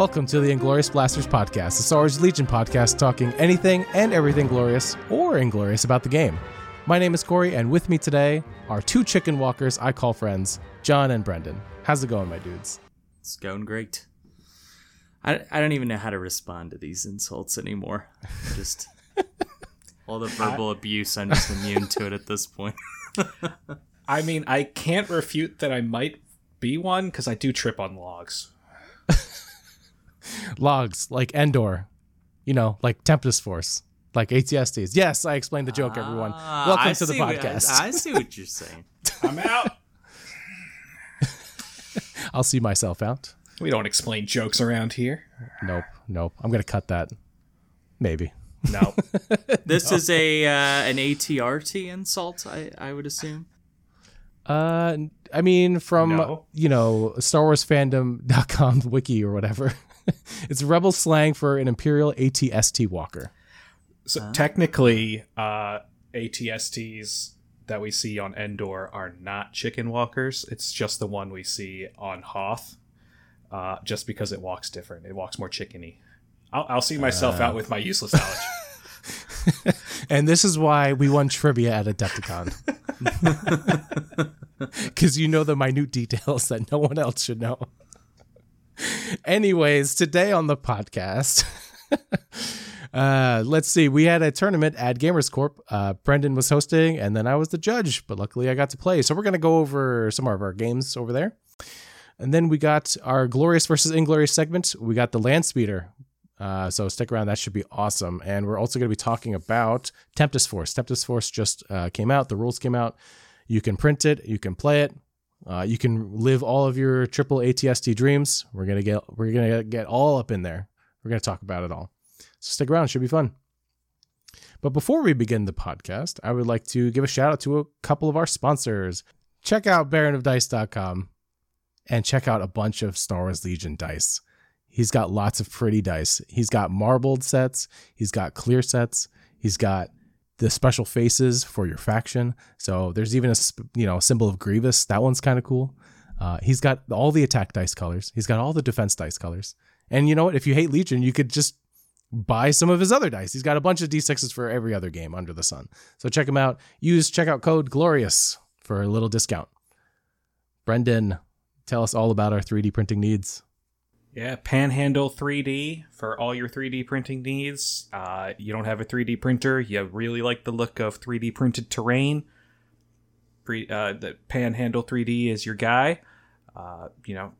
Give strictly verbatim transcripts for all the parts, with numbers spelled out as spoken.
Welcome to the Inglorious Blasters podcast, the Star Wars Legion podcast talking anything and everything glorious or inglorious about the game. My name is Corey, and with me today are two chicken walkers I call friends, John and Brendan. How's it going, my dudes? It's going great. I, I don't even know how to respond to these insults anymore. Just all the verbal I, abuse, I'm just immune to it at this point. I mean, I can't refute that I might be one because I do trip on logs. Logs, like Endor, you know, like Tempest Force. Like A T S Ts. Yes, I explained the joke, everyone. Uh, Welcome I to the podcast. What, I, I see what you're saying. I'm out. I'll see myself out. We don't explain jokes around here. Nope, nope. I'm going to cut that. Maybe. No. This no. is a uh, an A T R T insult, I, I would assume. Uh, I mean, from, no. you know, Star Wars fandom dot com wiki or whatever. It's rebel slang for an Imperial A T S T walker. So uh, technically, uh, A T S Ts that we see on Endor are not chicken walkers. It's just the one we see on Hoth, uh, just because it walks different. It walks more chickeny. I'll, I'll see myself uh, out with my useless knowledge. And this is why we won trivia at Adepticon. Because you know the minute details that no one else should know. Anyways, today on the podcast... Uh, let's see. We had a tournament at Gamers Corp. Uh, Brendan was hosting, and then I was the judge, but luckily I got to play. So we're going to go over some of our games over there. And then we got our Glorious versus Inglorious segment. We got the Landspeeder. Uh, so stick around. That should be awesome. And we're also going to be talking about Tempest Force. Tempest Force just uh, came out. The rules came out. You can print it. You can play it. Uh, you can live all of your triple A T S T dreams. We're going to get, we're going to get all up in there. We're going to talk about it all. So stick around. It should be fun. But before we begin the podcast, I would like to give a shout out to a couple of our sponsors. Check out baron of dice dot com and check out a bunch of Star Wars Legion dice. He's got lots of pretty dice. He's got marbled sets. He's got clear sets. He's got the special faces for your faction. So there's even a you know symbol of Grievous. That one's kind of cool. Uh, he's got all the attack dice colors. He's got all the defense dice colors. And you know what? If you hate Legion, you could just buy some of his other dice. He's got a bunch of D sixes for every other game under the sun. So check him out. Use checkout code GLORIOUS for a little discount. Brendan, tell us all about our three D printing needs. Yeah, Panhandle three D for all your three D printing needs. Uh, you don't have a three D printer. You really like the look of three D printed terrain. Pre- uh, the Panhandle three D is your guy. Uh, you know,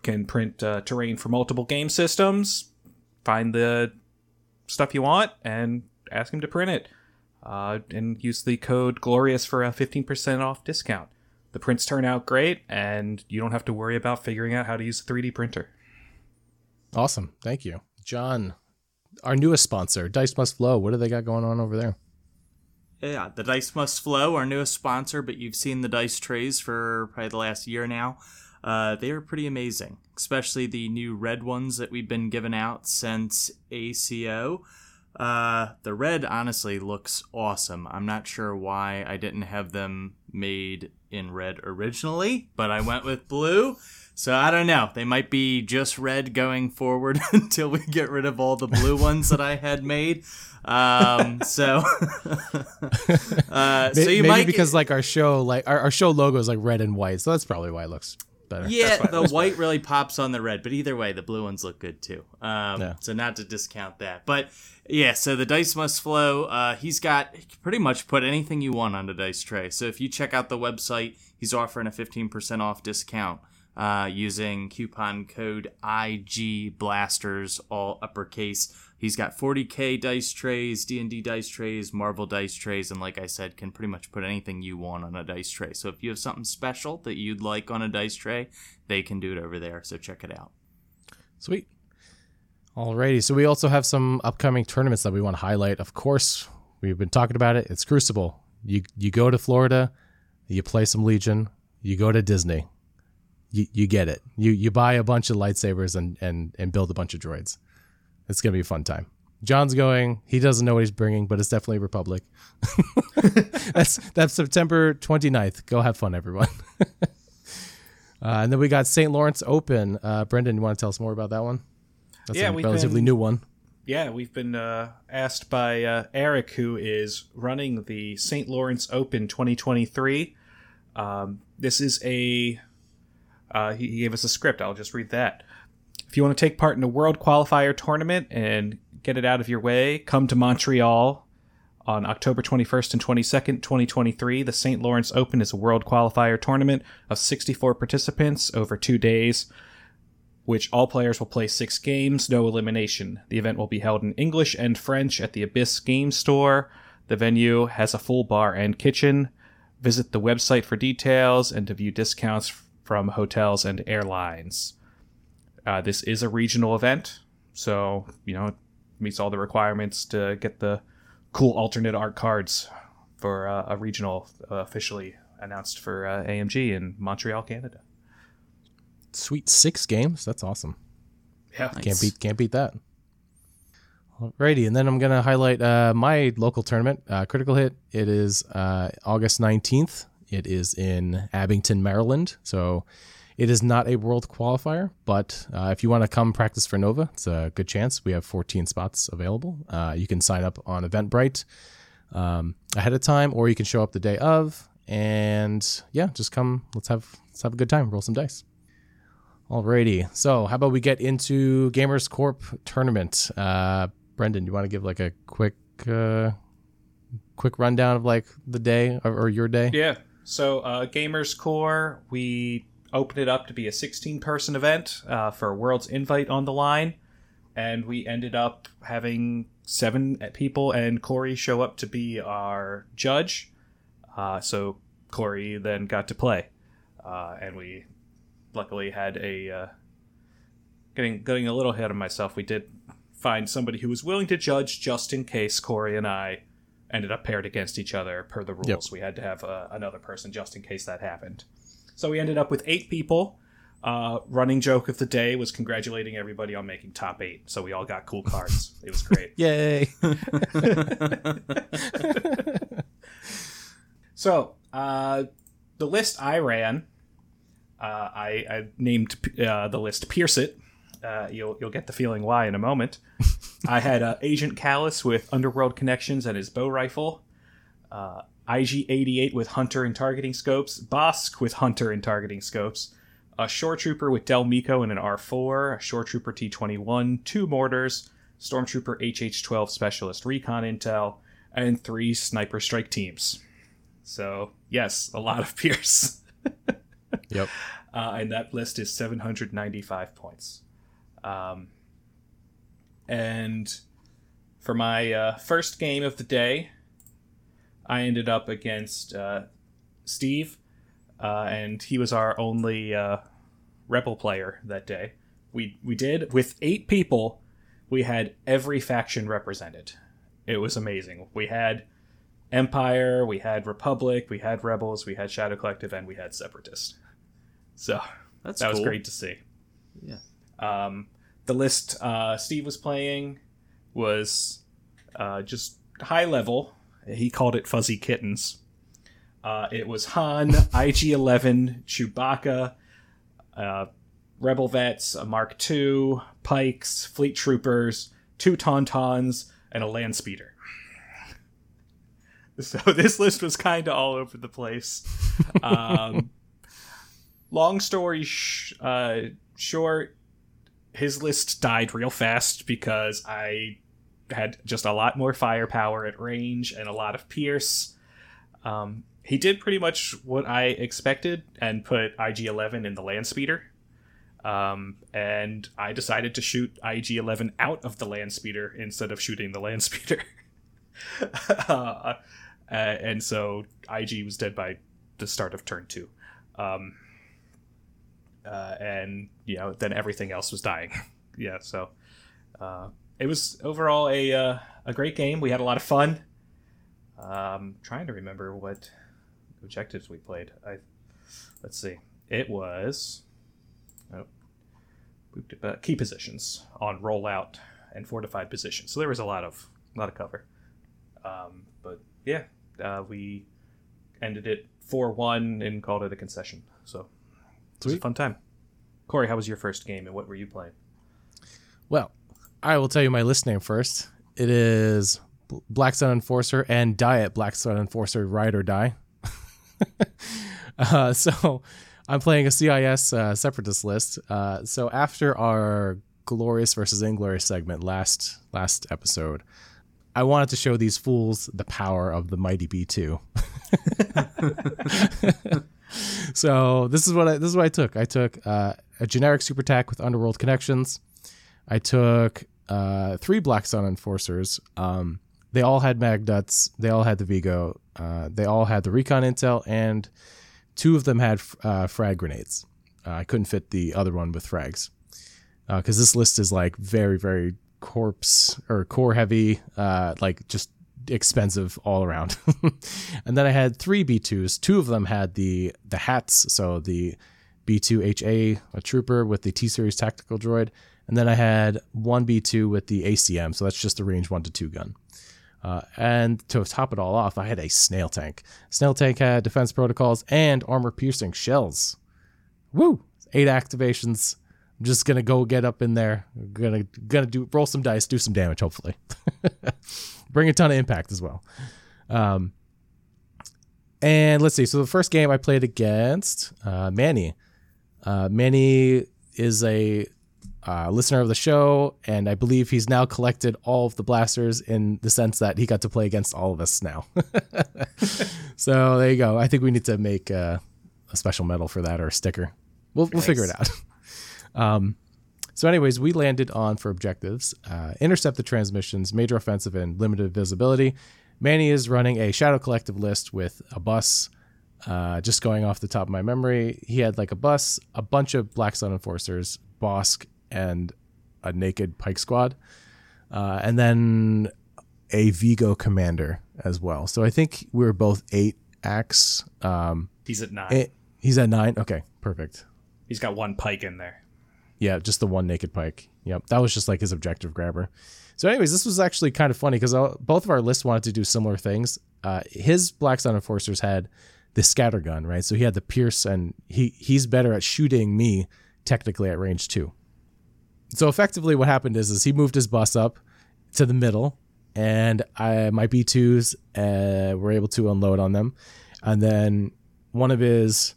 can print uh, terrain for multiple game systems. Find the stuff you want and ask him to print it. Uh, and use the code GLORIOUS for a fifteen percent off discount. The prints turn out great, and you don't have to worry about figuring out how to use a three D printer. Awesome. Thank you. John, our newest sponsor, Dice Must Flow. What do they got going on over there? Yeah, the Dice Must Flow, our newest sponsor, but you've seen the dice trays for probably the last year now. Uh, they are pretty amazing, especially the new red ones that we've been giving out since A C O. Uh, the red honestly looks awesome. I'm not sure why I didn't have them made in red originally, but I went with blue. So I don't know. They might be just red going forward until we get rid of all the blue ones that I had made. Um, so, uh, so you maybe might because like our show, like our, our show logo is like red and white. So that's probably why it looks better. Yeah, the white really pops on the red, but either way, the blue ones look good too. Um, yeah. So not to discount that, but yeah. So the Dice Must Flow. Uh, he's got he can pretty much put anything you want on the dice tray. So if you check out the website, he's offering a fifteen percent off discount uh, using coupon code I G Blasters, all uppercase. He's got forty K dice trays, D and D dice trays, Marvel dice trays, and like I said, can pretty much put anything you want on a dice tray. So if you have something special that you'd like on a dice tray, they can do it over there. So check it out. Sweet. Alrighty. So we also have some upcoming tournaments that we want to highlight. Of course, we've been talking about it. It's Crucible. You you go to Florida, you play some Legion, you go to Disney, you you get it. You you buy a bunch of lightsabers and and, and build a bunch of droids. It's going to be a fun time. John's going. He doesn't know what he's bringing, but it's definitely Republic. that's that's September twenty-ninth. Go have fun, everyone. Uh, and then we got Saint Lawrence Open. Uh, Brendan, you want to tell us more about that one? That's yeah, a relatively been, new one. Yeah, we've been uh, asked by uh, Eric, who is running the Saint Lawrence Open twenty twenty-three. Um, this is a... Uh, he gave us a script. I'll just read that. If you want to take part in a World Qualifier tournament and get it out of your way, come to Montreal on October twenty-first and twenty-second, twenty twenty-three. The Saint Lawrence Open is a World Qualifier tournament of sixty-four participants over two days, which all players will play six games, no elimination. The event will be held in English and French at the Abyss Game Store. The venue has a full bar and kitchen. Visit the website for details and to view discounts from hotels and airlines. Uh, this is a regional event, so, you know, it meets all the requirements to get the cool alternate art cards for uh, a regional uh, officially announced for uh, A M G in Montreal, Canada. Sweet six games. That's awesome. Yeah. Nice. Can't beat, can't beat that. Alrighty. And then I'm going to highlight uh, my local tournament, uh, Critical Hit. It is uh, August nineteenth. It is in Abington, Maryland. So it is not a world qualifier, but uh, if you want to come practice for Nova, it's a good chance. We have fourteen spots available. Uh, you can sign up on Eventbrite um, ahead of time, or you can show up the day of. And yeah, just come. Let's have let's have a good time. Roll some dice. Alrighty. So how about we get into Gamers Corp tournament? Uh, Brendan, you want to give like a quick uh, quick rundown of like the day or, or your day? Yeah. So uh, Gamers Corp, we opened it up to be a sixteen-person event uh, for World's Invite on the line, and we ended up having seven people, and Corey show up to be our judge, uh, so Corey then got to play, uh, and we luckily had a... Uh, getting, getting a little ahead of myself, we did find somebody who was willing to judge just in case Corey and I ended up paired against each other per the rules. Yep. We had to have uh, another person just in case that happened. So we ended up with eight people. Uh, running joke of the day was congratulating everybody on making top eight. So we all got cool cards. It was great. Yay. So uh, the list I ran, uh, I, I named uh, the list Pierce It. Uh, you'll you'll get the feeling why in a moment. I had uh, Agent Callus with Underworld Connections and his bow rifle. Uh I G eighty-eight with Hunter and targeting scopes, Bossk with Hunter and targeting scopes, a Shore Trooper with Del Meeko and an R four, a Shore Trooper T twenty-one, two mortars, Stormtrooper H H twelve Specialist Recon Intel, and three Sniper Strike teams. So, yes, a lot of Pierce. Yep. Uh, and that list is seven hundred ninety-five points. Um, and for my uh, first game of the day, I ended up against uh, Steve, uh, and he was our only uh, Rebel player that day. We we did, with eight people, we had every faction represented. It was amazing. We had Empire, we had Republic, we had Rebels, we had Shadow Collective, and we had Separatist. So That's that cool. was great to see. Yeah. Um, the list uh, Steve was playing was uh, just high level. He called it Fuzzy Kittens. Uh, it was Han, I G eleven, Chewbacca, uh, Rebel Vets, a Mark two, Pikes, Fleet Troopers, two Tauntauns, and a Landspeeder. So this list was kind of all over the place. Um, long story sh- uh, short, his list died real fast because I... had just a lot more firepower at range and a lot of Pierce. Um, he did pretty much what I expected and put I G eleven in the Landspeeder. Um, and I decided to shoot I G eleven out of the Landspeeder instead of shooting the Landspeeder. uh, and so I G was dead by the start of turn two. Um, uh, and, you know, then everything else was dying. yeah, so... Uh, It was overall a uh, a great game. We had a lot of fun. Um, trying to remember what objectives we played. I let's see. It was oh, key positions on rollout and fortified positions. So there was a lot of a lot of cover. Um, but yeah, uh, we ended it four one and called it a concession. So It was a fun time. Corey, how was your first game and what were you playing? Well, I will tell you my list name first. It is Black Sun Enforcer and Diet Black Sun Enforcer Ride or Die. uh, so I'm playing a C I S uh, Separatist list. Uh, so after our Glorious versus Inglorious segment last last episode, I wanted to show these fools the power of the mighty B two. So this is what I, this is what I took. I took uh, a generic super tac with Underworld Connections. I took uh, three Black Sun Enforcers. Um, they all had Mag Nuts. They all had the Vigo. Uh, they all had the Recon Intel, and two of them had uh, frag grenades. Uh, I couldn't fit the other one with frags because uh, this list is like very, very corpse or core heavy, uh, like just expensive all around. And then I had three B twos. Two of them had the the hats, so the B two H A, a trooper with the T-Series tactical droid. And then I had one B two with the A C M, so that's just a range one to two gun. Uh, and to top it all off, I had a snail tank. Snail tank had defense protocols and armor-piercing shells. Woo! Eight activations. I'm just gonna go get up in there. I'm gonna gonna do roll some dice, do some damage, hopefully. Bring a ton of impact as well. Um, and let's see. So the first game I played against uh, Manny. Uh, Manny is a Uh, listener of the show, and I believe he's now collected all of the blasters in the sense that he got to play against all of us now. So there you go. I think we need to make uh, a special medal for that or a sticker. We'll nice. We'll figure it out. Um, so anyways, we landed on for objectives. Uh, intercept the transmissions, major offensive, and limited visibility. Manny is running a Shadow Collective list with a bus. Uh, just going off the top of my memory, he had like a bus, a bunch of Black Sun Enforcers, Bossk, and a naked Pike squad, uh, and then a Vigo commander as well. So I think we were both eight acts. Um, he's at nine. Eight, he's at nine. Okay, perfect. He's got one Pike in there. Yeah, just the one naked Pike. Yep, that was just like his objective grabber. So anyways, this was actually kind of funny because both of our lists wanted to do similar things. Uh, his Black Sun Enforcers had the scatter gun, right? So he had the pierce, and he he's better at shooting me technically at range two. So effectively what happened is, is he moved his bus up to the middle, and I, my B twos uh, were able to unload on them. And then one of his,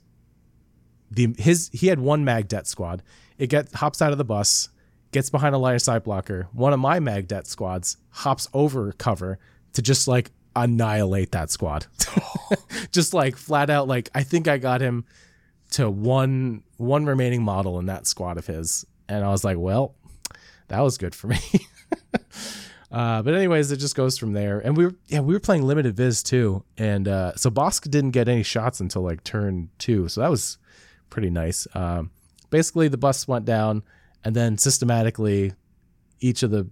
the his he had one mag det squad. It gets hops out of the bus, gets behind a line of sight blocker. One of my mag det squads hops over cover to just like annihilate that squad. Just like flat out, like I think I got him to one one remaining model in that squad of his. And I was like, well, that was good for me. uh, but anyways, it just goes from there. And we were yeah, we were playing limited viz too. And uh, so Bossk didn't get any shots until like turn two. So that was pretty nice. Um, basically, the bus went down, and then systematically each of the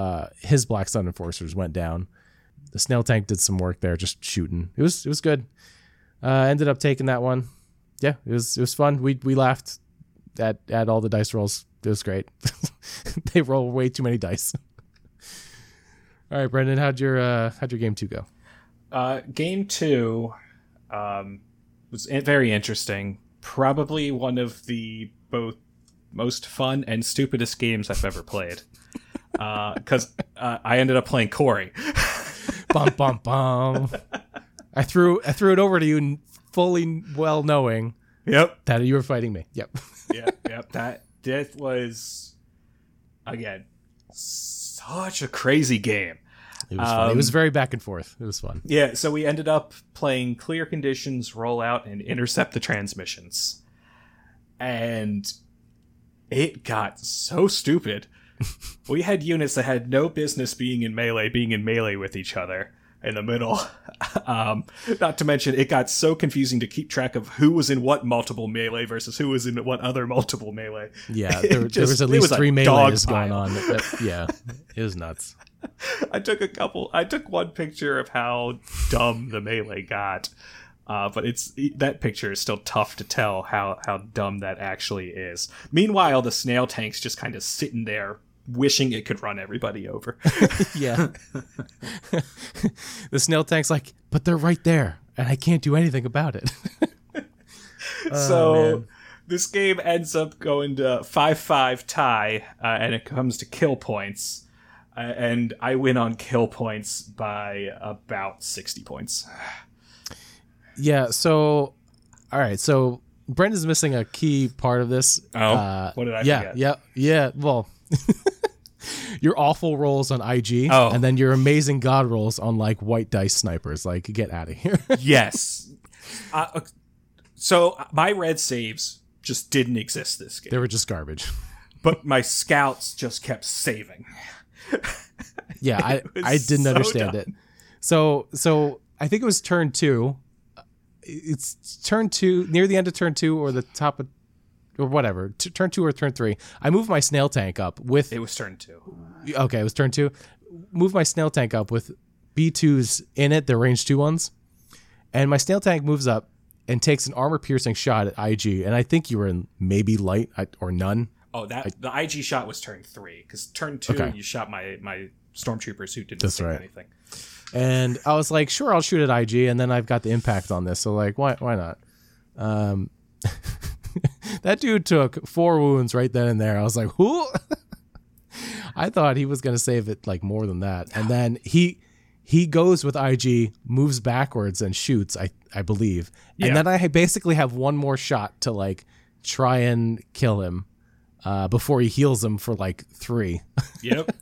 uh, his Black Sun Enforcers went down. The snail tank did some work there, just shooting. It was it was good. Uh, ended up taking that one. Yeah, it was it was fun. We we laughed at at all the dice rolls. It was great. They roll way too many dice. All right, Brendan, how'd your uh, how'd your game two go? Uh, game two um, was very interesting. Probably one of the both most fun and stupidest games I've ever played. Because uh, uh, I ended up playing Corey. Bum bum bum. I threw I threw it over to you, fully well knowing. Yep. That you were fighting me. Yep. Yep. Yep. That. This was, again, such a crazy game. It was um, fun. It was very back and forth. It was fun. Yeah, so we ended up playing Clear Conditions, Rollout, and Intercept the Transmissions. And it got so stupid. We had units that had no business being in melee, being in melee with each other in the middle. Um, not to mention, it got so confusing to keep track of who was in what multiple melee versus who was in what other multiple melee. Yeah, there, just, there was at least was three melees going on. Yeah, it was nuts. I took a couple. I took one picture of how dumb the melee got, uh, but it's that picture is still tough to tell how, how dumb that actually is. Meanwhile, the snail tank's just kind of sitting there, wishing it could run everybody over. Yeah. The snail tank's like, but they're right there, and I can't do anything about it. So oh, This game ends up going to five five tie, uh, and it comes to kill points. Uh, and I win on kill points by about sixty points. Yeah, so... All right, so Brendan's missing a key part of this. Oh, uh, what did I yeah, forget? Yeah, yeah, well... Your awful rolls on I G, oh. and then your amazing god rolls on like white dice snipers. Like, get out of here. Yes. Uh, so my red saves just didn't exist this game. They were just garbage. But my scouts just kept saving. Yeah, I, I didn't so understand dumb. it. So so I think it was turn two. It's turn two, near the end of turn two or the top of or whatever, T- turn two or turn three. I moved my snail tank up with... It was turn two. Okay, it was turn two. Moved my snail tank up with B twos in it, the range two ones. And my snail tank moves up and takes an armor-piercing shot at I G. And I think you were in maybe light or none. Oh, that I, the I G shot was turn three. Because turn two, okay. you shot my, my stormtroopers who didn't do right. anything. And I was like, sure, I'll shoot at I G. And then I've got the impact on this. So, like, why why not? Um... That dude took four wounds right then and there. I was like, who? I thought he was going to save it like more than that. And then he he goes with I G, moves backwards and shoots, I, I believe. Yeah. And then I basically have one more shot to like try and kill him uh, before he heals him for like three. Yep.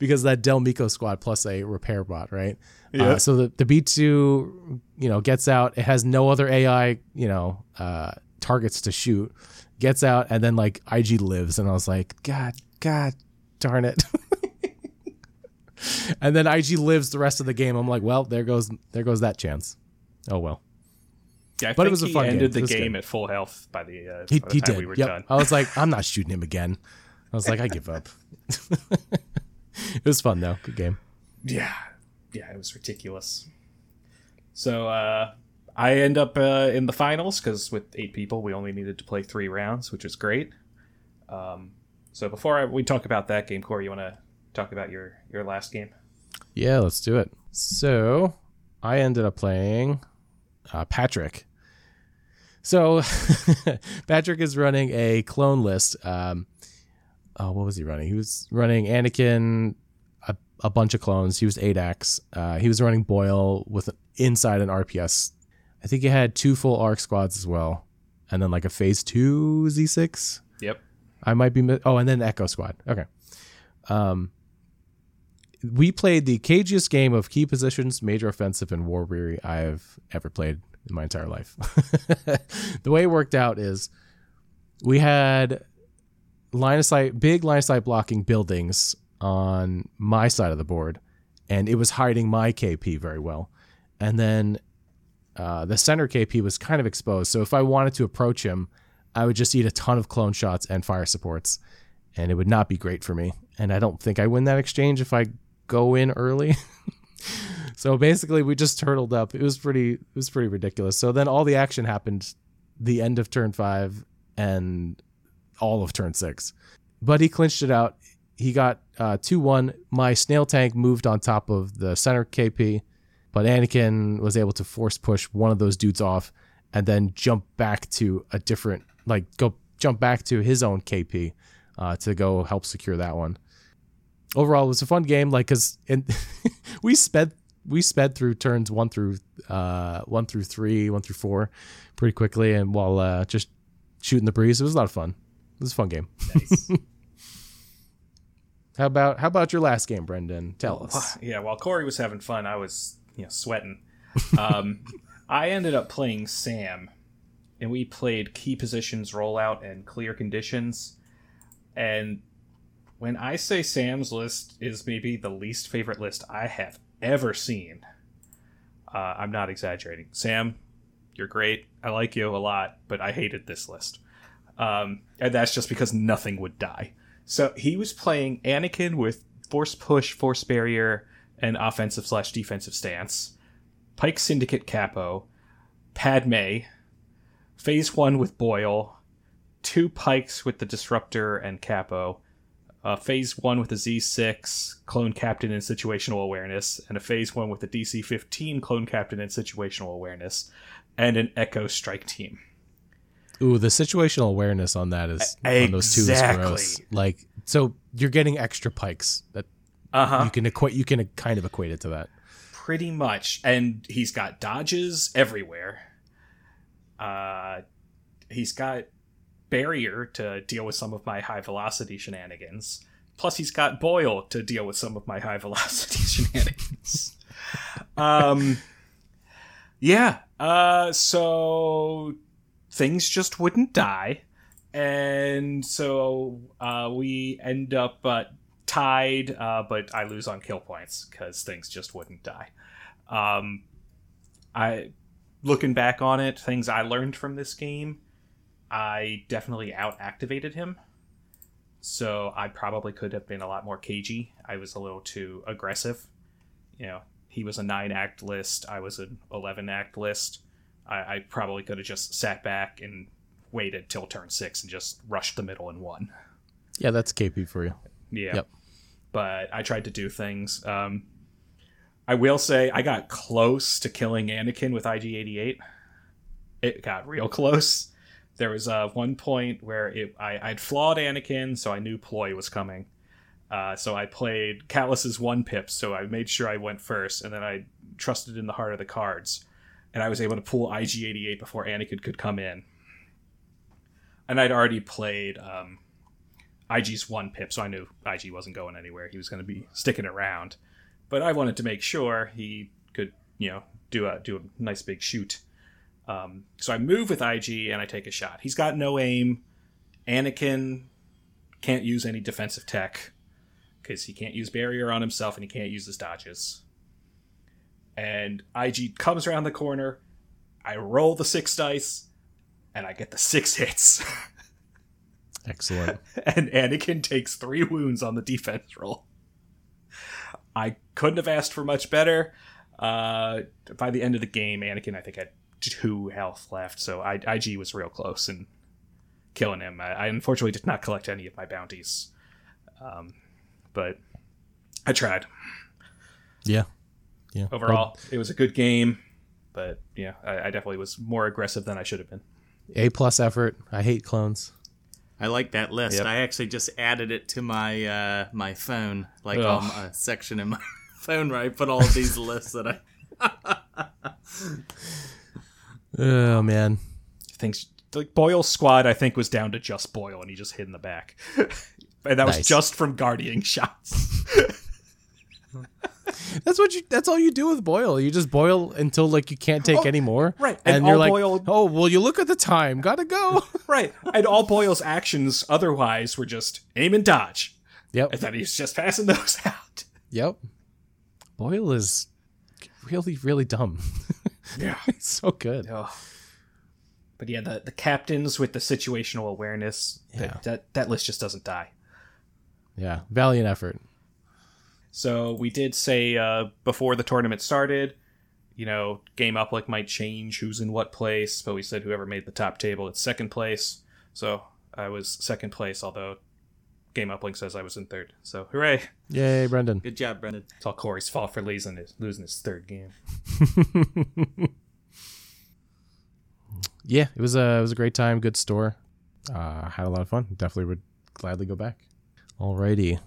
Because that Del Meeko squad plus a repair bot, right? Yeah. Uh, so the, the B two, you know, gets out. It has no other A I, you know, uh, targets to shoot, gets out, and then like I G lives, and I was like, God, God darn it. And then I G lives the rest of the game. I'm like, well, there goes there goes that chance. Oh well. Yeah, I but think it was a fun he ended game. the game good. at full health by the, uh, he, by the he time did. we were yep. done. I was like, I'm not shooting him again. I was like, I give up. It was fun though. Good game. Yeah, yeah, it was ridiculous. So. uh I end up uh, in the finals because with eight people, we only needed to play three rounds, which is great. Um, so before I, we talk about that game, Corey, you want to talk about your, your last game? Yeah, let's do it. So I ended up playing uh, Patrick. So Patrick is running a clone list. Um, oh, what was he running? He was running Anakin, a, a bunch of clones. He was eight X. Uh, he was running Boyle with inside an R P S. I think he had two full arc squads as well. And then like a phase two Z six. Yep. I might be... Mi- oh, and then Echo Squad. Okay. Um, we played the cagiest game of Key Positions, Major Offensive, and War Weary I've ever played in my entire life. The way it worked out is we had line of sight, big line of sight blocking buildings on my side of the board. And it was hiding my K P very well. And then... Uh, the center K P was kind of exposed, so if I wanted to approach him, I would just eat a ton of clone shots and fire supports, and it would not be great for me. And I don't think I win that exchange if I go in early. So basically, we just turtled up. It was pretty, it was pretty ridiculous. So then all the action happened the end of turn five and all of turn six. But he clinched it out. He got uh, two one. My snail tank moved on top of the center K P. But Anakin was able to force push one of those dudes off and then jump back to a different, like go jump back to his own K P uh, to go help secure that one. Overall, it was a fun game. Like, cause and we sped, we sped through turns one through, uh, one through three, one through four pretty quickly. And while uh, just shooting the breeze, it was a lot of fun. It was a fun game. Nice. How about, how about your last game, Brendan? Tell well, us. Yeah. While Corey was having fun, I was, you know, sweating. Um, I ended up playing Sam, and we played Key Positions, Rollout, and Clear Conditions. And when I say Sam's list is maybe the least favorite list I have ever seen, uh, I'm not exaggerating. Sam, you're great. I like you a lot, but I hated this list. Um, and that's just because nothing would die. So he was playing Anakin with Force Push, Force Barrier, an offensive slash defensive stance, Pike Syndicate Capo, Padme, Phase One with Boyle, two Pikes with the Disruptor and Capo, uh, Phase One with a Z six, Clone Captain and Situational Awareness, and a Phase One with a D C fifteen, Clone Captain and Situational Awareness, and an Echo Strike Team. Ooh, the situational awareness on that is exactly. on those two is gross. Like, so you're getting extra pikes that uh-huh. you can equate. You can kind of equate it to that, pretty much. And he's got dodges everywhere. Uh, he's got barrier to deal with some of my high velocity shenanigans. Plus, he's got Boyle to deal with some of my high velocity shenanigans. um, yeah. Uh, so things just wouldn't die, and so uh, we end up uh, tied. Uh, but I lose on kill points because things just wouldn't die. Um, I, looking back on it, things I learned from this game, I definitely out-activated him. So I probably could have been a lot more cagey. I was a little too aggressive. You know, he was a nine act list. I was an eleven act list. I, I probably could have just sat back and waited till turn six and just rushed the middle and won. Yeah, that's K P for you. Yeah. Yep. But I tried to do things. Um, I will say I got close to killing Anakin with I G eighty-eight. It got real close. There was uh, one point where it, I, I'd flawed Anakin, so I knew Ploy was coming. Uh, so I played Callus's one pips, so I made sure I went first, and then I trusted in the heart of the cards. And I was able to pull I G eighty-eight before Anakin could come in. And I'd already played um, I G's one pip, so I knew I G wasn't going anywhere. He was going to be sticking around. But I wanted to make sure he could, you know, do a, do a nice big shoot. Um, so I move with I G and I take a shot. He's got no aim. Anakin can't use any defensive tech because he can't use barrier on himself and he can't use his dodges. And I G comes around the corner. I roll the six dice and I get the six hits. Excellent. And Anakin takes three wounds on the defense roll. I couldn't have asked for much better. Uh, by the end of the game, Anakin, I think, had two health left, so I, I G was real close and killing him. I, I unfortunately did not collect any of my bounties, um, but I tried. Yeah, yeah. Overall, well, it was a good game, but yeah, I, I definitely was more aggressive than I should have been. A plus effort. I hate clones. I like that list. Yep. I actually just added it to my uh, my phone, like on a section in my phone where I put all these lists that I. Oh man, things like Boyle's squad, I think, was down to just Boyle, and he just hid in the back, and that nice. was just from guarding shots. That's what you. That's all you do with Boyle. You just boil until like you can't take oh, any more, right? And, and you're like, Boyle... oh well, you look at the time, gotta go, right? And all Boyle's actions otherwise were just aim and dodge. Yep. And then he's just passing those out. Yep. Boyle is really, really dumb. Yeah, it's so good. Oh. But yeah, the, the captains with the situational awareness, yeah. that, that that list just doesn't die. Yeah, valiant effort. So we did say uh, before the tournament started, you know, game up like might change who's in what place, but we said whoever made the top table, it's second place. So I was second place, although Game Uplink says I was in third. So hooray. Yay, Brendan. Good job, Brendan. It's all Corey's fault for losing his, losing his third game. Yeah, it was, a, it was a great time. Good store. Uh, had a lot of fun. Definitely would gladly go back. Alrighty.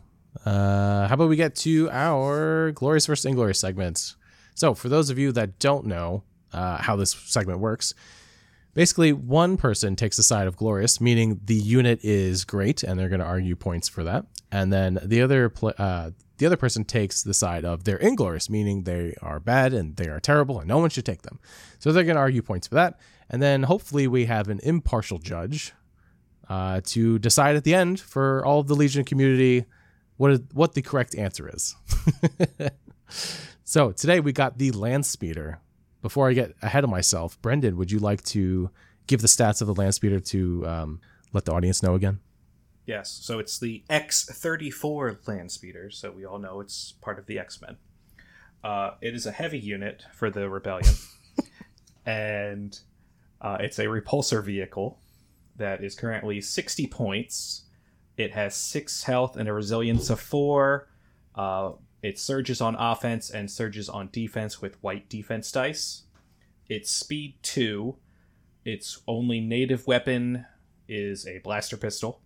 Uh, how about we get to our Glorious versus. Inglorious segment? So for those of you that don't know uh, how this segment works, basically, one person takes the side of Glorious, meaning the unit is great, and they're going to argue points for that. And then the other pl- uh, the other person takes the side of they're inglorious, meaning they are bad and they are terrible, and no one should take them. So they're going to argue points for that. And then hopefully we have an impartial judge uh, to decide at the end for all of the Legion community what is, what the correct answer is. So today we got the Landspeeder. Before I get ahead of myself, Brendan, would you like to give the stats of the Landspeeder to um, let the audience know again? Yes. So it's the X thirty-four Landspeeder. So we all know it's part of the X-Men. Uh, it is a heavy unit for the Rebellion. And uh, it's a repulsor vehicle that is currently sixty points. It has six health and a resilience of four. Uh It surges on offense and surges on defense with white defense dice. It's speed two. Its only native weapon is a blaster pistol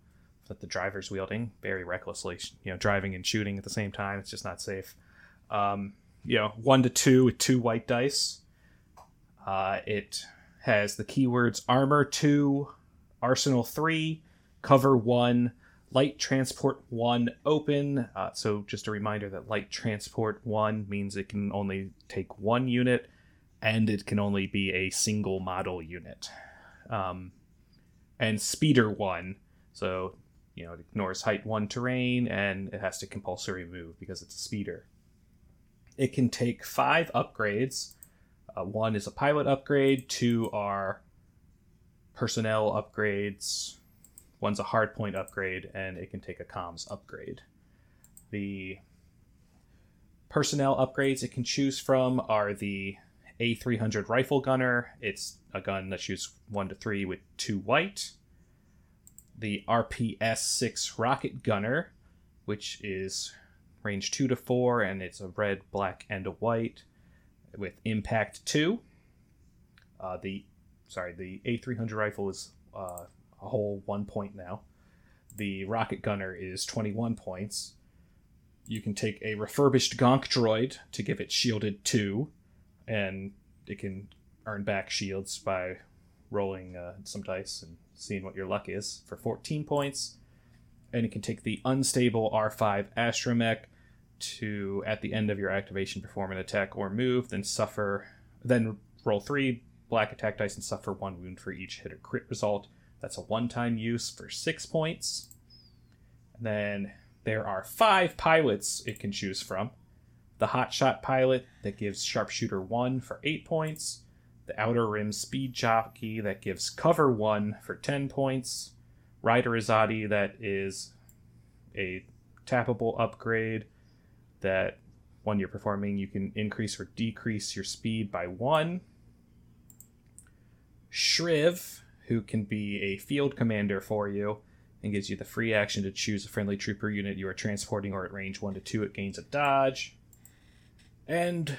that the driver's wielding very recklessly, you know, driving and shooting at the same time. It's just not safe. Um, you know, one to two with two white dice. Uh, it has the keywords Armor two, Arsenal three, Cover one, Light Transport one, Open. Uh, so just a reminder that Light Transport one means it can only take one unit, and it can only be a single model unit. Um, and Speeder one, so, you know, it ignores Height one terrain, and it has to compulsory move because it's a speeder. It can take five upgrades. Uh, one is a pilot upgrade, two are personnel upgrades, one's a hardpoint upgrade, and it can take a comms upgrade. The personnel upgrades it can choose from are the A three hundred rifle gunner. It's a gun that shoots one to three with two white. The R P S six rocket gunner, which is range two to four, and it's a red, black, and a white, with impact two. Uh, the sorry, the A three hundred rifle is uh, a whole one point now. The rocket gunner is twenty-one points. You can take a refurbished Gonk droid to give it shielded two, and it can earn back shields by rolling uh, some dice and seeing what your luck is for fourteen points. And it can take the unstable R five astromech to, at the end of your activation, perform an attack or move, then suffer, then roll three black attack dice and suffer one wound for each hit or crit result. That's a one-time use for six points. And then there are five pilots it can choose from. The Hotshot Pilot, that gives Sharpshooter one for eight points. The Outer Rim Speed Jockey, that gives Cover one for ten points. Ryder Azadi, that is a tappable upgrade that when you're performing, you can increase or decrease your speed by one. Shriv, who can be a field commander for you and gives you the free action to choose a friendly trooper unit you are transporting or at range one to two. It gains a dodge. And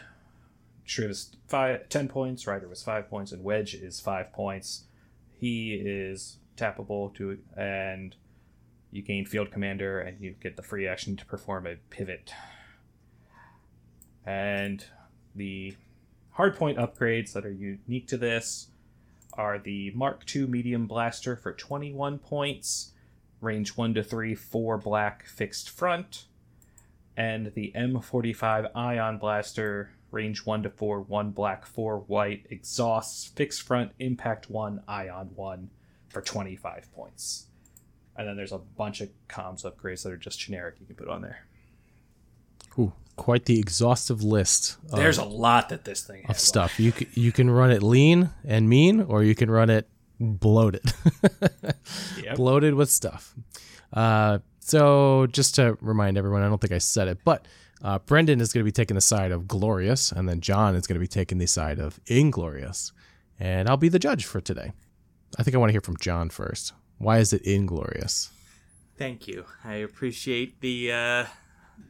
Shriv is five, ten points, Ryder was five points, and Wedge is five points. He is tappable to, and you gain Field Commander, and you get the free action to perform a pivot. And the hardpoint upgrades that are unique to this are the Mark two Medium Blaster for twenty-one points, range one to three, four black, fixed front, and the M forty-five Ion Blaster, range one to four, one black, four white, exhausts, fixed front, impact one, Ion one, for twenty-five points. And then there's a bunch of comms upgrades that are just generic you can put on there. Ooh, quite the exhaustive list. Of, there's a lot that this thing has. Of stuff. You can, you can run it lean and mean, or you can run it bloated. Yep. Bloated with stuff. Uh, So just to remind everyone, I don't think I said it, but uh, Brendan is going to be taking the side of Glorious, and then John is going to be taking the side of Inglorious, and I'll be the judge for today. I think I want to hear from John first. Why is it Inglorious? Thank you. I appreciate the uh,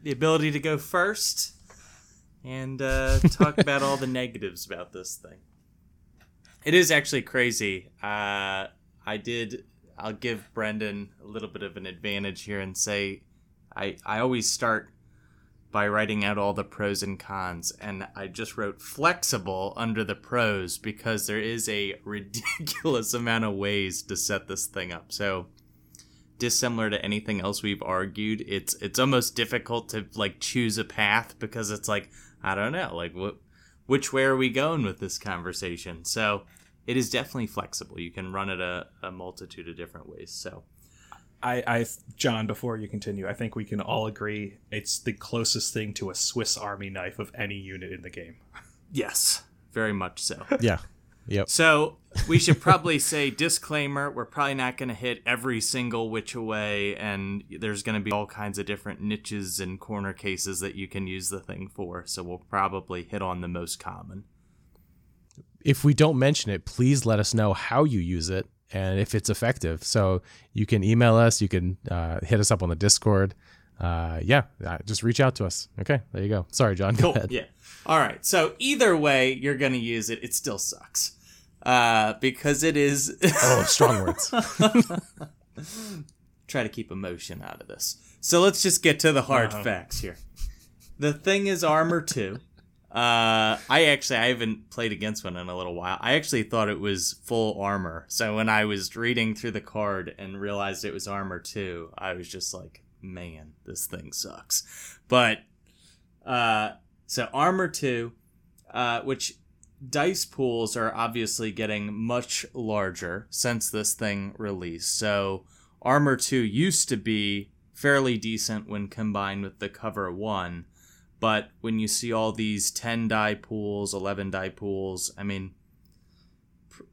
the ability to go first and uh, talk about all the negatives about this thing. It is actually crazy. Uh, I did... I'll give Brendan a little bit of an advantage here and say I I always start by writing out all the pros and cons, and I just wrote flexible under the pros because there is a ridiculous amount of ways to set this thing up. So dissimilar to anything else we've argued, it's it's almost difficult to like choose a path because it's like, I don't know, like what which way are we going with this conversation? So it is definitely flexible. You can run it a, a multitude of different ways. So, I, I, John, before you continue, I think we can all agree it's the closest thing to a Swiss Army knife of any unit in the game. Yes, very much so. Yeah. Yep. So we should probably say disclaimer: we're probably not going to hit every single which way, and there's going to be all kinds of different niches and corner cases that you can use the thing for. So we'll probably hit on the most common. If we don't mention it, please let us know how you use it and if it's effective. So you can email us, you can uh, hit us up on the Discord. Uh, yeah, just reach out to us. Okay, there you go. Sorry, John, go cool. ahead. Yeah. All right, so either way you're going to use it, it still sucks. uh, because it is... oh, strong words. Try to keep emotion out of this. So let's just get to the hard uh-huh. facts here. The thing is Armor two. Uh, I actually, I haven't played against one in a little while. I actually thought it was full armor. So when I was reading through the card and realized it was Armor two, I was just like, man, this thing sucks. But, uh, so Armor two, uh, which dice pools are obviously getting much larger since this thing released. So Armor two used to be fairly decent when combined with the Cover one. But when you see all these ten die pools, eleven die pools, I mean,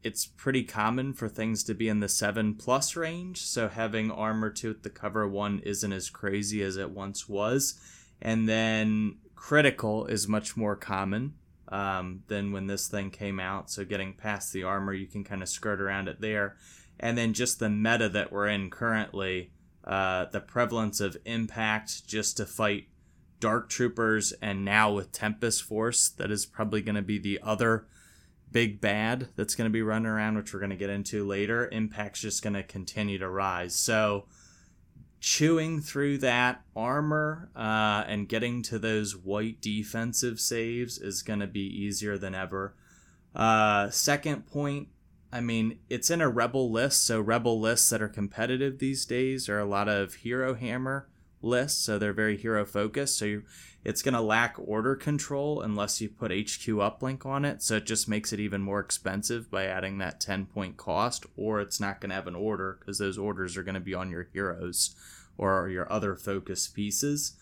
it's pretty common for things to be in the seven plus range. So having Armor two with the Cover one isn't as crazy as it once was. And then Critical is much more common um, than when this thing came out. So getting past the Armor, you can kind of skirt around it there. And then just the meta that we're in currently, uh, the prevalence of Impact just to fight Dark Troopers, and now with Tempest Force, that is probably going to be the other big bad that's going to be running around, which we're going to get into later. Impact's just going to continue to rise. So chewing through that armor uh, and getting to those white defensive saves is going to be easier than ever. Uh, second point, I mean, it's in a Rebel list, so Rebel lists that are competitive these days are a lot of Hero Hammer lists, so they're very hero focused, so you, it's going to lack order control unless you put H Q uplink on it, so it just makes it even more expensive by adding that ten point cost, or it's not going to have an order because those orders are going to be on your heroes or your other focus pieces.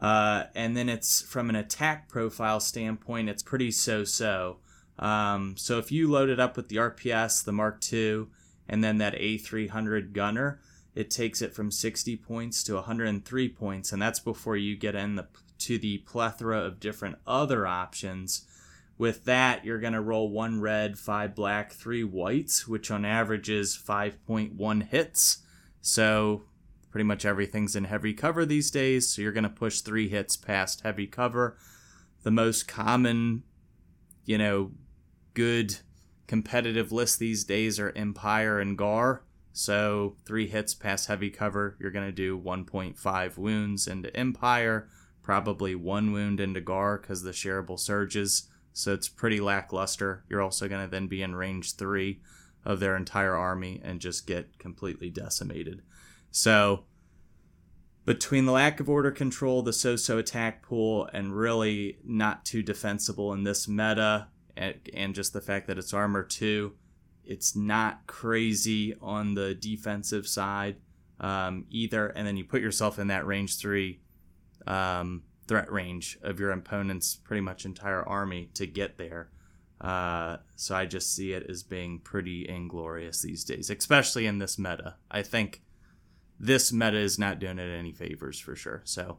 Uh, and then it's from an attack profile standpoint, it's pretty so-so. Um, so if you load it up with the R P S, the Mark two, and then that A three hundred gunner, it takes it from sixty points to one hundred three points, and that's before you get in the, to the plethora of different other options. With that, you're going to roll one red, five black, three whites, which on average is five point one hits. So pretty much everything's in heavy cover these days, so you're going to push three hits past heavy cover. The most common, you know, good competitive list these days are Empire and Gar. So three hits past heavy cover, you're going to do one point five wounds into Empire, probably one wound into Gar because the shareable surges. So it's pretty lackluster. You're also going to then be in range three of their entire army and just get completely decimated. So between the lack of order control, the so-so attack pool, and really not too defensible in this meta, and just the fact that it's Armor two, it's not crazy on the defensive side um, either. And then you put yourself in that range three um, threat range of your opponent's pretty much entire army to get there. Uh, so I just see it as being pretty inglorious these days, especially in this meta. I think this meta is not doing it any favors for sure. So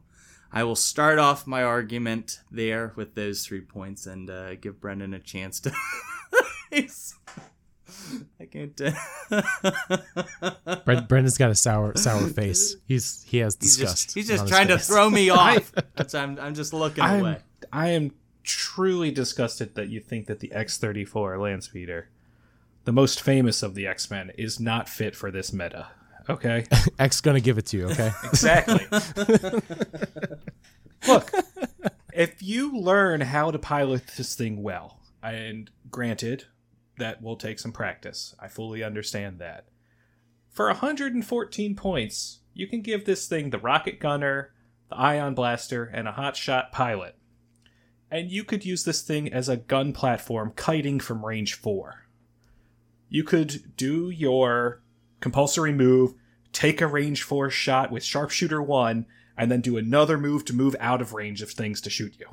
I will start off my argument there with those three points and uh, give Brendan a chance to... I can't tell. Brendan's got a sour, sour face. He's he has disgust. He's just, he's just trying to throw me off. That's, I'm I'm just looking I'm, away. I am truly disgusted that you think that the X thirty-four Landspeeder, the most famous of the X-Men, is not fit for this meta. Okay, X gonna give it to you. Okay, exactly. Look, if you learn how to pilot this thing well, and granted, that will take some practice. I fully understand that. For one hundred fourteen points, you can give this thing the rocket gunner, the ion blaster, and a hotshot pilot. And you could use this thing as a gun platform kiting from range four. You could do your compulsory move, take a range four shot with sharpshooter one, and then do another move to move out of range of things to shoot you.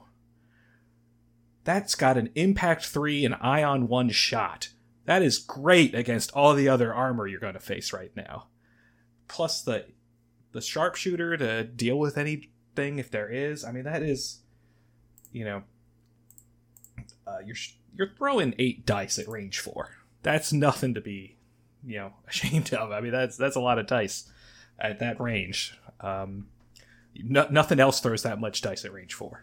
That's got an Impact three and Ion one shot. That is great against all the other armor you're going to face right now. Plus the the sharpshooter to deal with anything if there is. I mean, that is, you know, uh, you're you're throwing eight dice at range four. That's nothing to be, you know, ashamed of. I mean, that's that's a lot of dice at that range. Um, no, nothing else throws that much dice at range four,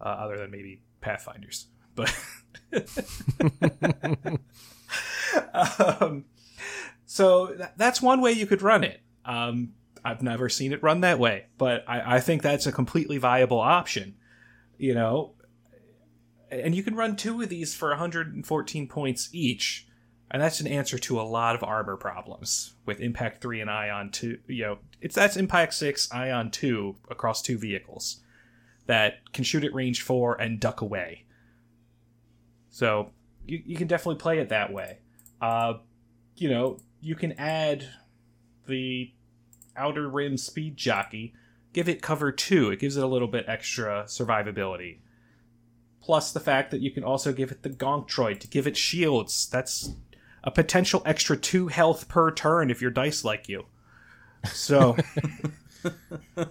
uh, other than maybe Pathfinders, but th- that's one way you could run it. Um, I've never seen it run that way, but I, I think that's a completely viable option, you know. And you can run two of these for one hundred fourteen points each, and that's an answer to a lot of armor problems with Impact three and Ion two. You know, it's that's Impact six, Ion two across two vehicles that can shoot at range four and duck away. So you, you can definitely play it that way. Uh, you know, you can add the Outer Rim Speed Jockey, give it cover two. It gives it a little bit extra survivability. Plus the fact that you can also give it the Gonk Droid to give it shields. That's a potential extra two health per turn if your dice like you. So I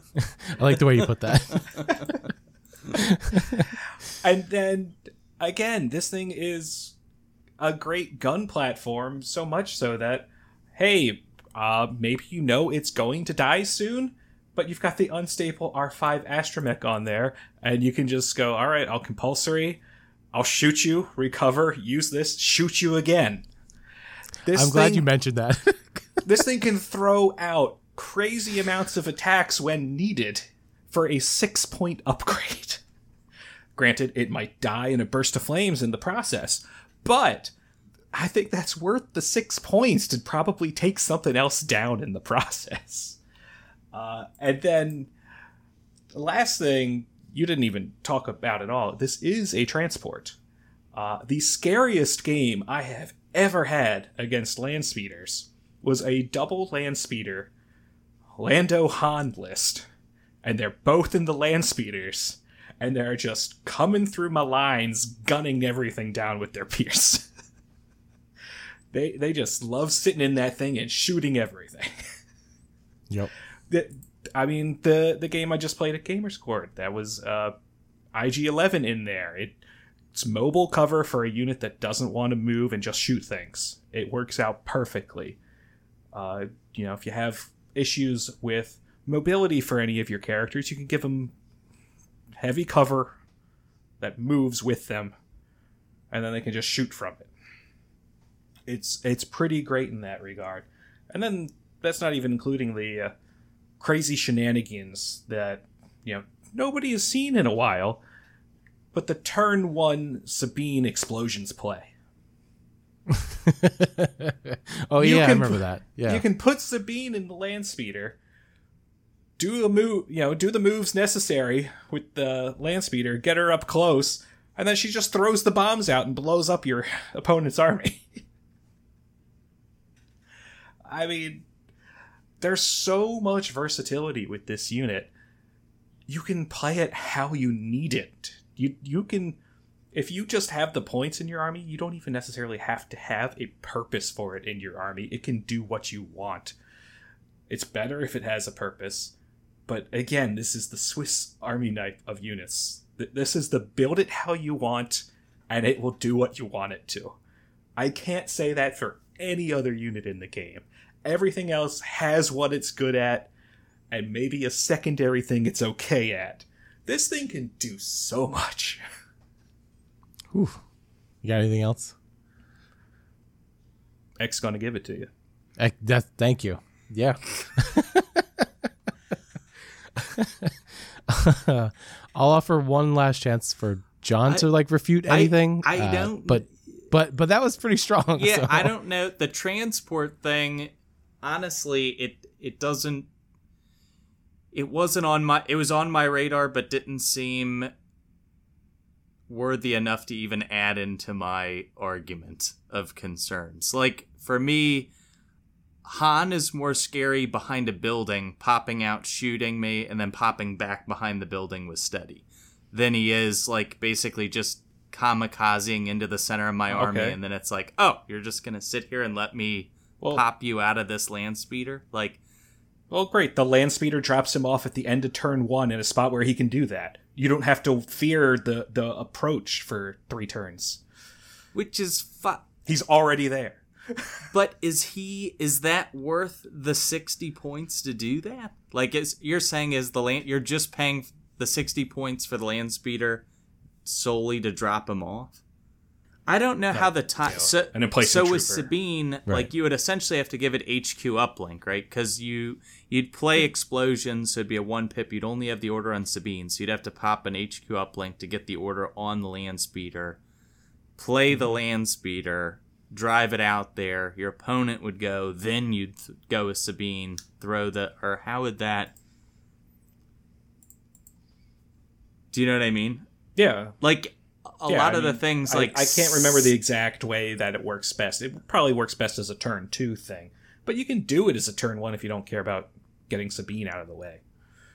like the way you put that. And then again, this thing is a great gun platform, so much so that, hey, uh, maybe you know it's going to die soon, but you've got the unstable R five Astromech on there, and you can just go, all right, I'll compulsory, I'll shoot you, recover, use this, shoot you again. This I'm thing, glad you mentioned that. This thing can throw out crazy amounts of attacks when needed for a six-point upgrade. Granted, it might die in a burst of flames in the process, but I think that's worth the six points to probably take something else down in the process. Uh, and then the last thing you didn't even talk about at all. This is a transport. Uh, the scariest game I have ever had against Landspeeders was a double Landspeeder Lando Han list. And they're both in the Landspeeders. And they're just coming through my lines, gunning everything down with their Pierce. they they just love sitting in that thing and shooting everything. Yep. I mean, the, the game I just played at Gamers Corps, that was uh, I G eleven in there. It, it's mobile cover for a unit that doesn't want to move and just shoot things. It works out perfectly. Uh, you know, if you have issues with mobility for any of your characters, you can give them heavy cover that moves with them, and then they can just shoot from it. It's, it's pretty great in that regard. And then that's not even including the... Uh, crazy shenanigans that, you know, nobody has seen in a while, but the turn one Sabine explosions play. Oh, you yeah, I remember p- that. Yeah, you can put Sabine in the Landspeeder, do the move, you know, do the moves necessary with the Landspeeder, get her up close, and then she just throws the bombs out and blows up your opponent's army. I mean, there's so much versatility with this unit. You can play it how you need it. You you can, if you just have the points in your army, you don't even necessarily have to have a purpose for it in your army. It can do what you want. It's better if it has a purpose. But again, this is the Swiss Army knife of units. This is the build it how you want, and it will do what you want it to. I can't say that for any other unit in the game. Everything else has what it's good at, and maybe a secondary thing it's okay at. This thing can do so much. Ooh. You got anything else? X gonna give it to you. I, that, thank you. Yeah. I'll offer one last chance for John I, to like refute anything. I, I uh, don't. But but but that was pretty strong. Yeah, so. I don't know. The transport thing. Honestly, it it doesn't. It wasn't on my. It was on my radar, but didn't seem worthy enough to even add into my argument of concerns. Like for me, Han is more scary behind a building, popping out, shooting me, and then popping back behind the building with steady, than he is like basically just kamikazing into the center of my okay. army, and then it's like, oh, you're just gonna sit here and let me. Well, pop you out of this Landspeeder? Like, well, great. The Landspeeder drops him off at the end of turn one in a spot where he can do that. You don't have to fear the, the approach for three turns. Which is fu- He's already there. But is he? Is that worth the sixty points to do that? Like, is, you're saying is the land, you're just paying the sixty points for the Landspeeder solely to drop him off? I don't know no, how the time... No. So, and place so with Sabine, right. like, you would essentially have to give it H Q uplink, right? Because you, you'd play Explosions, so it'd be a one-pip. You'd only have the order on Sabine, so you'd have to pop an H Q uplink to get the order on the Landspeeder. Play mm-hmm. the Landspeeder, drive it out there. Your opponent would go, then you'd th- go with Sabine, throw the... Or how would that... Do you know what I mean? Yeah. Like... A yeah, lot I of mean, the things like I, I can't remember the exact way that it works best. It probably works best as a turn two thing, but you can do it as a turn one if you don't care about getting Sabine out of the way.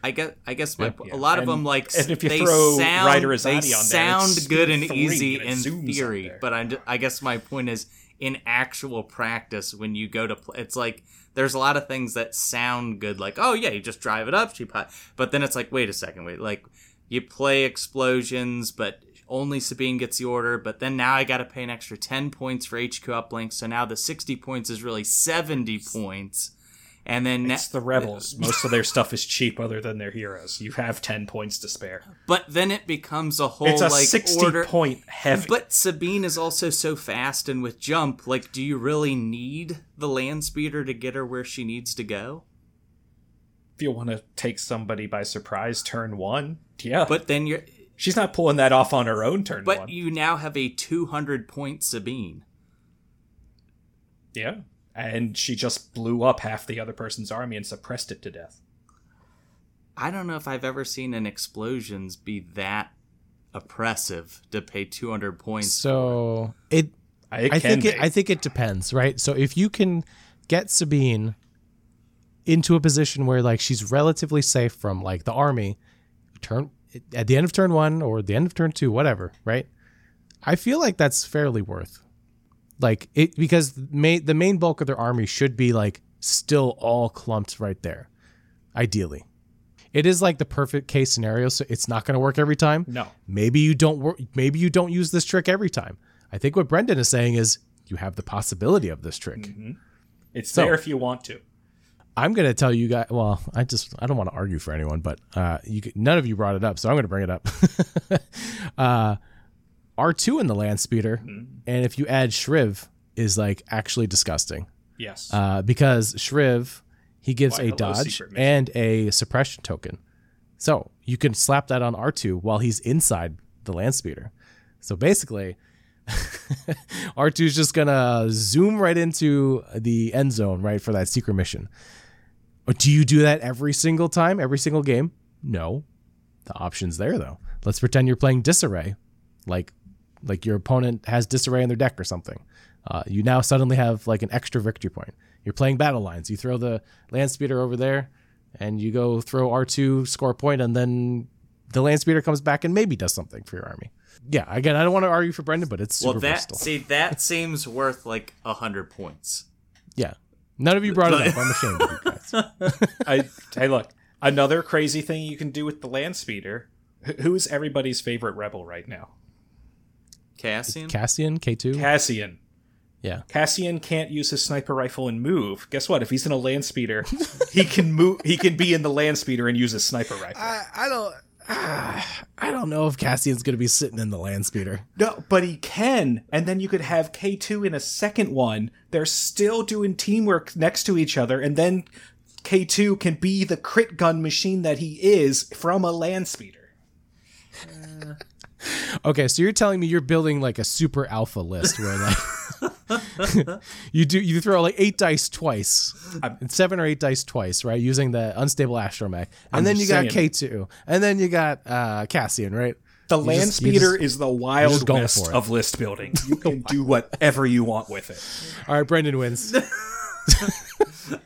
I guess. I guess my, yeah. a lot and, of them like and if you they throw sound Ryder they on there, sound good and easy and in theory, but I'm, I guess my point is in actual practice when you go to play, it's like there's a lot of things that sound good, like oh yeah, you just drive it up, she pot, but then it's like wait a second, wait like you play Explosions, but only Sabine gets the order, but then now I got to pay an extra ten points for H Q uplink, so now the sixty points is really seventy points. And then it's na- the Rebels. Most of their stuff is cheap other than their heroes. You have ten points to spare. But then it becomes a whole it's a like sixty point heavy. But Sabine is also so fast and with jump, like do you really need the Landspeeder to get her where she needs to go? If you want to take somebody by surprise turn one, yeah. But then you're She's not pulling that off on her own turn but one. But you now have a two hundred point Sabine. Yeah. And she just blew up half the other person's army and suppressed it to death. I don't know if I've ever seen an Explosions be that oppressive to pay two hundred points. So it, it I think it, I think it depends, right? So if you can get Sabine into a position where like she's relatively safe from like the army, turn... at the end of turn one or the end of turn two, whatever, right? I feel like that's fairly worth, like it because may, the main bulk of their army should be like still all clumped right there. Ideally, it is like the perfect case scenario, so it's not going to work every time. No, maybe you don't work. Maybe you don't use this trick every time. I think what Brendan is saying is you have the possibility of this trick. Mm-hmm. It's so, there if you want to. I'm going to tell you guys, well, I just, I don't want to argue for anyone, but uh, you could, none of you brought it up, so I'm going to bring it up. uh, R two in the Landspeeder, mm-hmm. and if you add Shriv, is like actually disgusting. Yes. Uh, because Shriv, he gives Why, a dodge and a suppression token. So you can slap that on R two while he's inside the Landspeeder. So basically, R two is just going to zoom right into the end zone, right, for that secret mission. Do you do that every single time, every single game? No. The option's there, though. Let's pretend you're playing Disarray, like like your opponent has Disarray in their deck or something. Uh, you now suddenly have like an extra victory point. You're playing Battle Lines. You throw the Landspeeder over there, and you go throw R two, score a point, and then the Landspeeder comes back and maybe does something for your army. Yeah, again, I don't want to argue for Brendan, but it's super well, that, versatile. See, that seems worth like one hundred points. Yeah. None of you brought it up. I'm ashamed of you guys. I, hey, look. Another crazy thing you can do with the Landspeeder. Who is everybody's favorite rebel right now? Cassian? Cassian, K two? Cassian. Yeah. Cassian can't use his sniper rifle and move. Guess what? If he's in a Landspeeder, he can move. He can be in the Landspeeder and use his sniper rifle. I, I don't... Uh, I don't know if Cassian's going to be sitting in the Landspeeder. No, but he can. And then you could have K two in a second one. They're still doing teamwork next to each other. And then K two can be the crit gun machine that he is from a Landspeeder. Uh. Okay, so you're telling me you're building like a super alpha list where like you do you throw like eight dice twice, seven or eight dice twice, right? Using the unstable astromech, and then you got K two, and then you got uh, Cassian, right? The Landspeeder is the wild west of list building. You can do whatever you want with it. All right, Brendan wins.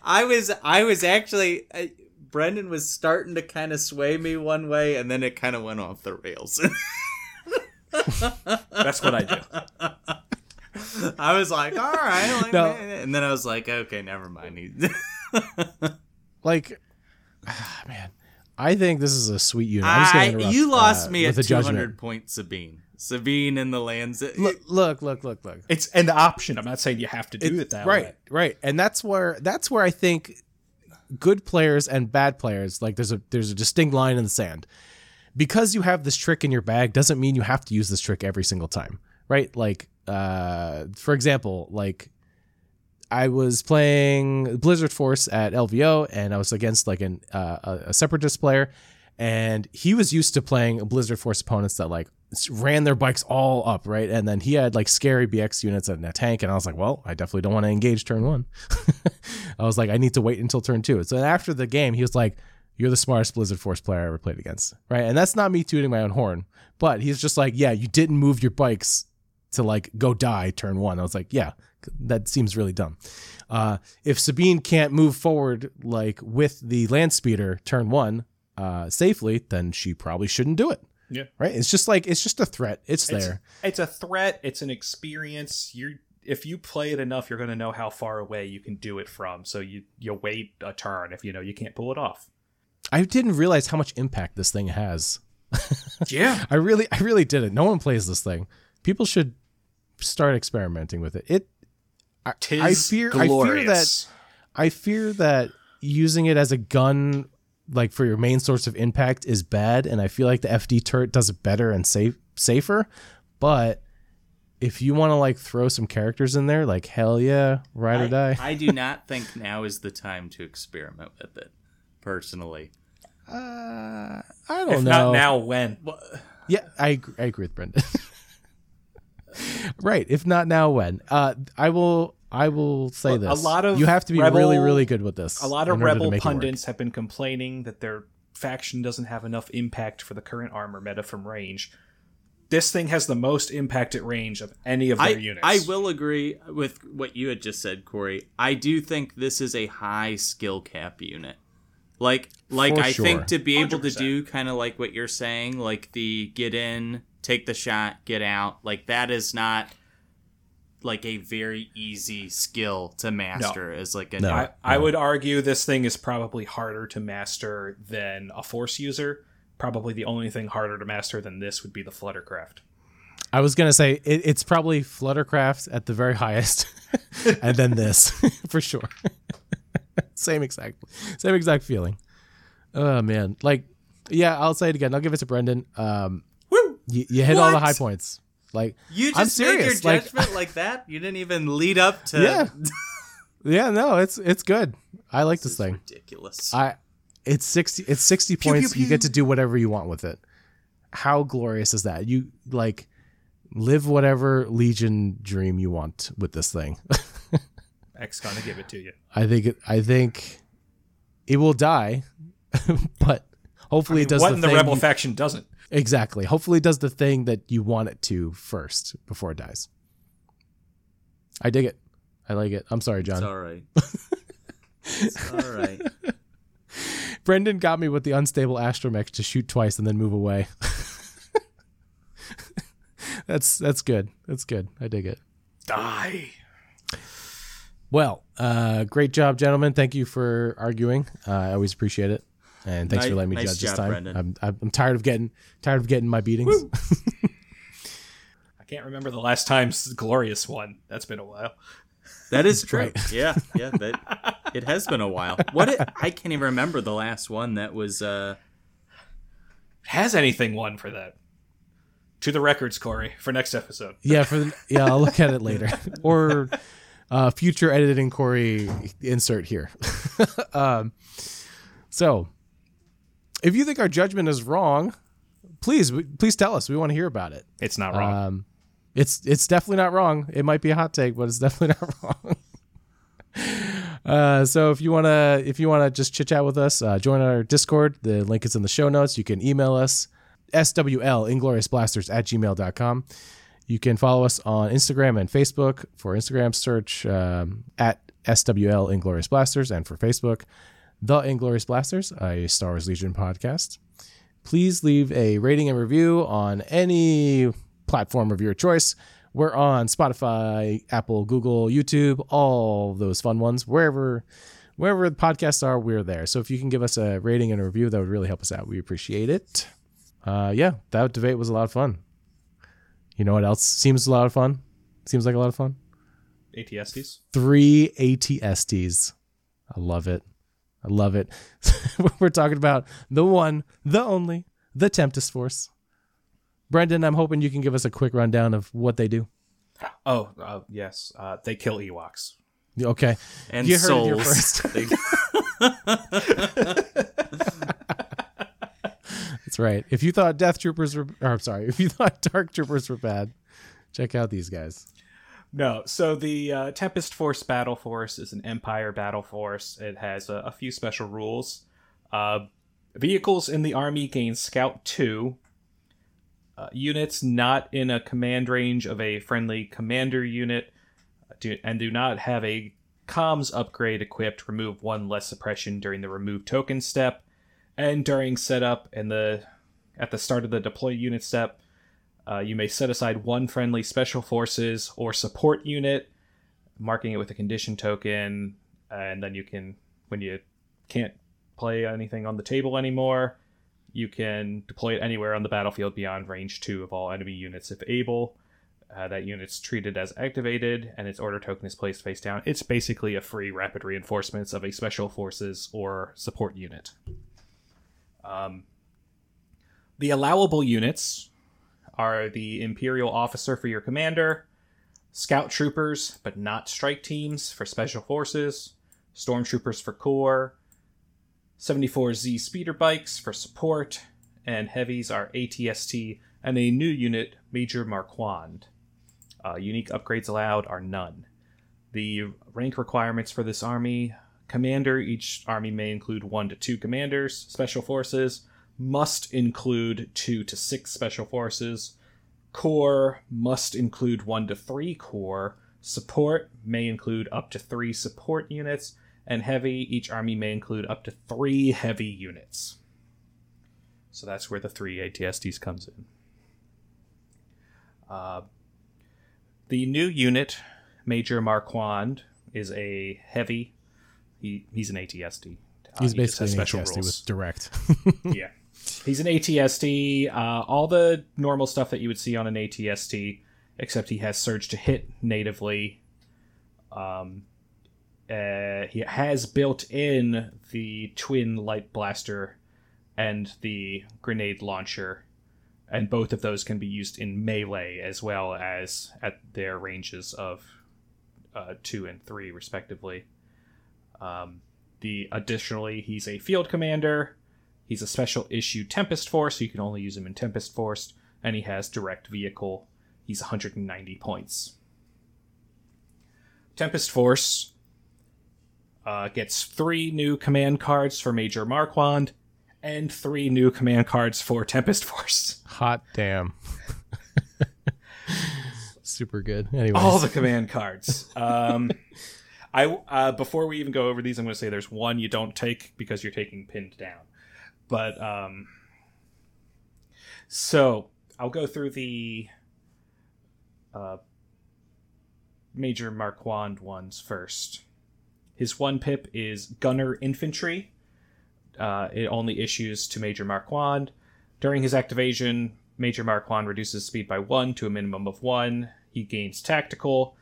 I was I was actually. I, Brendan was starting to kind of sway me one way, and then it kind of went off the rails. That's what I do. I was like, all right. Like, no. And then I was like, okay, never mind. Like, ah, man, I think this is a sweet unit. I'm just I, you lost uh, me at two hundred point Sabine. Sabine and the lands. Look, look, look, look, look. It's an option. I'm not saying you have to do it, it that right, way. Right, right. And that's where that's where I think good players and bad players, like there's a there's a distinct line in the sand. Because you have this trick in your bag doesn't mean you have to use this trick every single time, right? Like uh, for example, like I was playing Blizzard Force at L V O, and I was against like an uh, a Separatist player, and he was used to playing Blizzard Force opponents that like ran their bikes all up, right? And then he had like scary B X units and a tank, and I was like, well, I definitely don't want to engage turn one. I was like, I need to wait until turn two. So after the game, he was like, you're the smartest Blizzard Force player I ever played against, right? And that's not me tooting my own horn, but he's just like, yeah, you didn't move your bikes to like go die turn one. I was like, yeah, that seems really dumb. Uh, if Sabine can't move forward like with the Landspeeder turn one uh, safely, then she probably shouldn't do it. Yeah. Right. It's just like, it's just a threat. It's, it's there. It's a threat. It's an experience. You're, if you play it enough, you're going to know how far away you can do it from. So you, you wait a turn if you know you can't pull it off. I didn't realize how much impact this thing has. Yeah. I really, I really didn't. No one plays this thing. People should start experimenting with it. It, I, I fear, glorious. I fear that, I fear that using it as a gun like for your main source of impact is bad, and I feel like the F D turret does it better and safe, safer. But if you want to like throw some characters in there, like hell yeah, ride I, or die. I do not think now is the time to experiment with it, personally. Uh, I don't if know. Not now, when? Yeah, I I agree with Brendan. Right, if not now, when? Uh, I will. I will say this. A lot of you have to be rebel, really, really good with this. A lot of rebel pundits have been complaining that their faction doesn't have enough impact for the current armor meta from range. This thing has the most impact at range of any of their I, units. I will agree with what you had just said, Corey. I do think this is a high skill cap unit. Like, like for I sure. think to be able one hundred percent to do kind of like what you're saying, like the get in, take the shot, get out, like that is not... like a very easy skill to master no. as like a no. I, I would argue this thing is probably harder to master than a force user. Probably the only thing harder to master than this would be the Fluttercraft. I was gonna say it, it's probably Fluttercraft at the very highest, and then this for sure. same exact, same exact feeling. Oh man, like yeah, I'll say it again. I'll give it to Brendan. Um, Woo! You, you hit what? all the high points. Like you just made your judgment like, like that. You didn't even lead up to. Yeah, yeah, no, it's it's good. I like this, this thing. Ridiculous. I, it's sixty. It's sixty pew, points. Pew, pew. You get to do whatever you want with it. How glorious is that? You like live whatever Legion dream you want with this thing. X gonna give it to you. I think. It, I think it will die, but hopefully I mean, it does. What the in thing the rebel you, faction doesn't. Exactly. Hopefully it does the thing that you want it to first before it dies. I dig it. I like it. I'm sorry, John. It's all right. It's all right. Brendan got me with the unstable astromech to shoot twice and then move away. that's that's good. That's good. I dig it. Die. Well, uh, great job, gentlemen. Thank you for arguing. Uh, I always appreciate it. And thanks nice, for letting me nice judge job, this time. Brendan. I'm I'm tired of getting tired of getting my beatings. I can't remember the last time Glorious won. That's been a while. That is true. Right. Yeah, yeah. That, it has been a while. What it, I can't even remember the last one that was. Uh... Has anything won for that? To the records, Corey, for next episode. Yeah, for the, yeah. I'll look at it later or uh, future editing, Corey. Insert here. um, so. If you think our judgment is wrong, please, please tell us. We want to hear about it. It's not wrong. Um, it's it's definitely not wrong. It might be a hot take, but it's definitely not wrong. uh, so if you wanna if you wanna just chit chat with us, uh, join our Discord. The link is in the show notes. You can email us S W L Inglorious Blasters at gmail dot com. You can follow us on Instagram and Facebook. For Instagram, search um, at S W L Inglorious Blasters, and for Facebook, The Inglorious Blasters, a Star Wars Legion podcast. Please leave a rating and review on any platform of your choice. We're on Spotify, Apple, Google, YouTube, all those fun ones. Wherever wherever the podcasts are, we're there. So if you can give us a rating and a review, that would really help us out. We appreciate it. Uh, yeah, that debate was a lot of fun. You know what else seems a lot of fun? Seems like a lot of fun? A T S Ts. Three A T S Ts. I love it. I love it. We're talking about the one, the only, the Tempest Force. Brendan, I'm hoping you can give us a quick rundown of what they do. Oh, uh, yes. Uh, they kill Ewoks. Okay. And you souls. Heard it here first. That's right. If you thought Death Troopers were, or I'm sorry, if you thought Dark Troopers were bad, check out these guys. No, so the uh, Tempest Force Battle Force is an Empire Battle Force. It has a, a few special rules. Uh, vehicles in the Army gain Scout two. Uh, units not in a command range of a friendly commander unit do, and do not have a comms upgrade equipped remove one less suppression during the remove token step. And during setup and the at the start of the deploy unit step, uh, you may set aside one friendly special forces or support unit, marking it with a condition token, and then you can, when you can't play anything on the table anymore, you can deploy it anywhere on the battlefield beyond range two of all enemy units if able. Uh, that unit's treated as activated, and its order token is placed face down. It's basically a free rapid reinforcements of a special forces or support unit. Um, the allowable units are the Imperial Officer for your commander, Scout Troopers, but not strike teams for Special Forces, Stormtroopers for Corps, seventy-four Z Speeder Bikes for support, and heavies are A T S T and a new unit, Major Marquand. Uh, unique upgrades allowed are none. The rank requirements for this army... Commander, each army may include one to two commanders. Special forces must include two to six special forces. Corps must include one to three corps. Support may include up to three support units. And heavy, each army may include up to three heavy units. So that's where the three A T S Ts comes in. Uh, the new unit, Major Marquand, is a heavy. He, he's an A T S D. Uh, he's basically he an A T S D rules. With direct. Yeah. He's an A T S D. Uh, all the normal stuff that you would see on an A T S D, except he has surge to hit natively. Um, uh, he has built in the twin light blaster and the grenade launcher, and both of those can be used in melee as well as at their ranges of uh, two and three, respectively. Um, the additionally, he's a field commander. He's a special issue Tempest Force, so you can only use him in Tempest Force, and he has direct vehicle. He's one hundred ninety points. Tempest Force uh, gets three new command cards for Major Marquand and three new command cards for Tempest Force. Hot damn. Super good. Anyways. All the command cards. Um... I, uh, before we even go over these, I'm going to say there's one you don't take because you're taking pinned down. But, um... So, I'll go through the uh, Major Marquand ones first. His one pip is Gunner Infantry. Uh, it only issues to Major Marquand. During his activation, Major Marquand reduces speed by one to a minimum of one. He gains Tactical.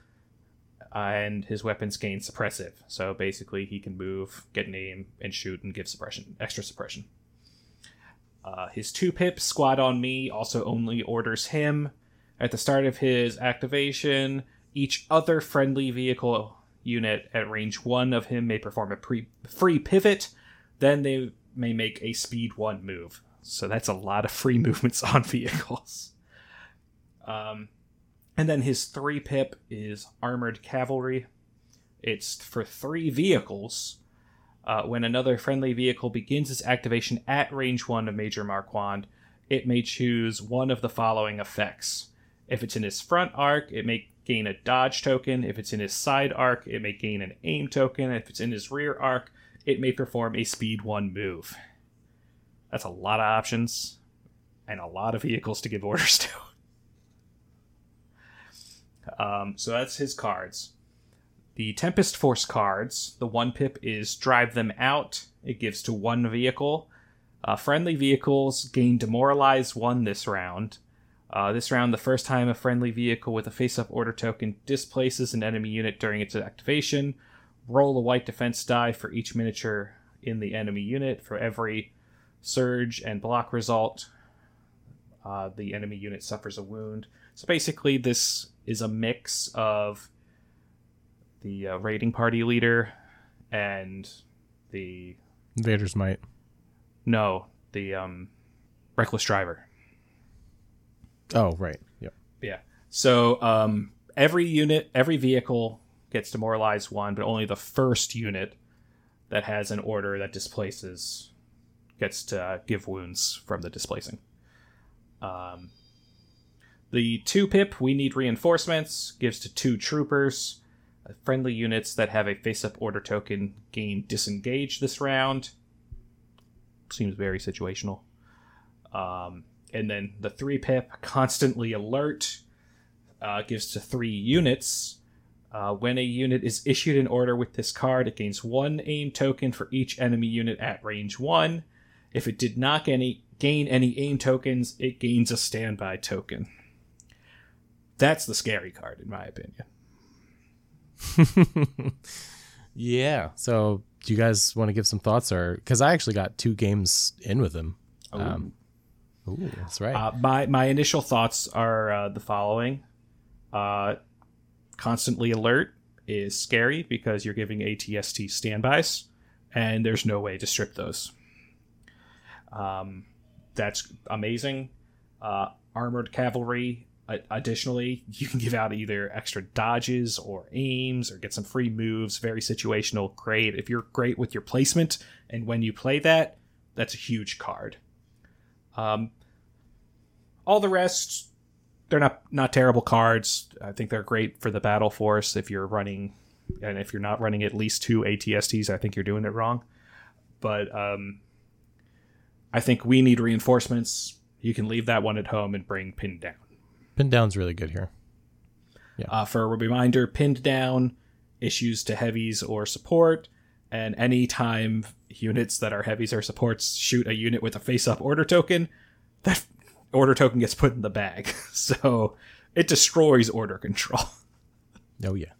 Uh, and his weapons gain suppressive. So basically he can move, get an aim, and shoot and give suppression, extra suppression. Uh, his two pip, Squad on Me, also only orders him. At the start of his activation, each other friendly vehicle unit at range one of him may perform a pre- free pivot. Then they may make a speed one move. So that's a lot of free movements on vehicles. Um... And then his three pip is Armored Cavalry. It's for three vehicles. Uh, when another friendly vehicle begins its activation at range one of Major Marquand, it may choose one of the following effects. If it's in his front arc, it may gain a dodge token. If it's in his side arc, it may gain an aim token. If it's in his rear arc, it may perform a speed one move. That's a lot of options and a lot of vehicles to give orders to. Um, so that's his cards. The Tempest Force cards, the one pip is Drive Them Out. It gives to one vehicle. Uh, friendly vehicles gain Demoralize one this round. Uh, this round, the first time a friendly vehicle with a face-up order token displaces an enemy unit during its activation, roll a white defense die for each miniature in the enemy unit for every surge and block result. Uh, the enemy unit suffers a wound. So basically this is a mix of the uh, raiding party leader and the Vader's Might. No, the um, reckless driver. Oh, right. Yep. Yeah. So um, every unit, every vehicle gets demoralized one, but only the first unit that has an order that displaces gets to give wounds from the displacing. Um, the two pip, we need reinforcements, gives to two troopers. Friendly units that have a face-up order token gain disengage this round. Seems very situational. Um, and then the three pip, constantly alert, uh, gives to three units. Uh, when a unit is issued an order with this card, it gains one aim token for each enemy unit at range one. If it did not gain any aim tokens, it gains a standby token. That's the scary card, in my opinion. Yeah. So, do you guys want to give some thoughts, or because I actually got two games in with them? Ooh. Um, ooh, that's right. Uh, my my initial thoughts are uh, the following: uh, constantly alert is scary because you're giving A T S T standbys, and there's no way to strip those. Um, that's amazing. Uh, armored cavalry. Additionally, you can give out either extra dodges or aims or get some free moves. Very situational. Great. If you're great with your placement and when you play that, that's a huge card. Um, all the rest, they're not, not terrible cards. I think they're great for the battle force if you're running, and if you're not running at least two A T S Ts, I think you're doing it wrong. But um, I think we need reinforcements. You can leave that one at home and bring Pin Down. Pinned Down's really good here. Yeah. Uh, for a reminder, Pinned Down issues to heavies or support, and any time units that are heavies or supports shoot a unit with a face-up order token, that order token gets put in the bag. So it destroys order control. Oh, yeah.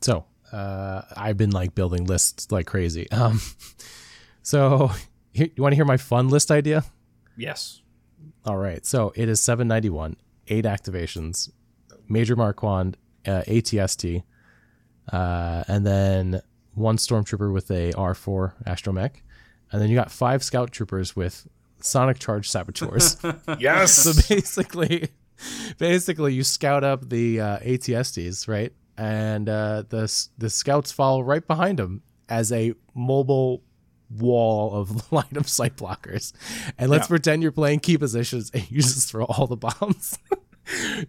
So uh, I've been like building lists like crazy. Um, so you want to hear my fun list idea? Yes. All right, so it is seven ninety-one, eight activations, Major Marquand, uh, A T S T, uh, and then one Stormtrooper with a R four Astromech, and then you got five Scout Troopers with Sonic Charge Saboteurs. Yes! So basically, basically you scout up the uh, A T S Ts, right? And uh, the the Scouts follow right behind them as a mobile wall of line of sight blockers, and let's yeah. pretend you're playing Key Positions and you just throw all the bombs.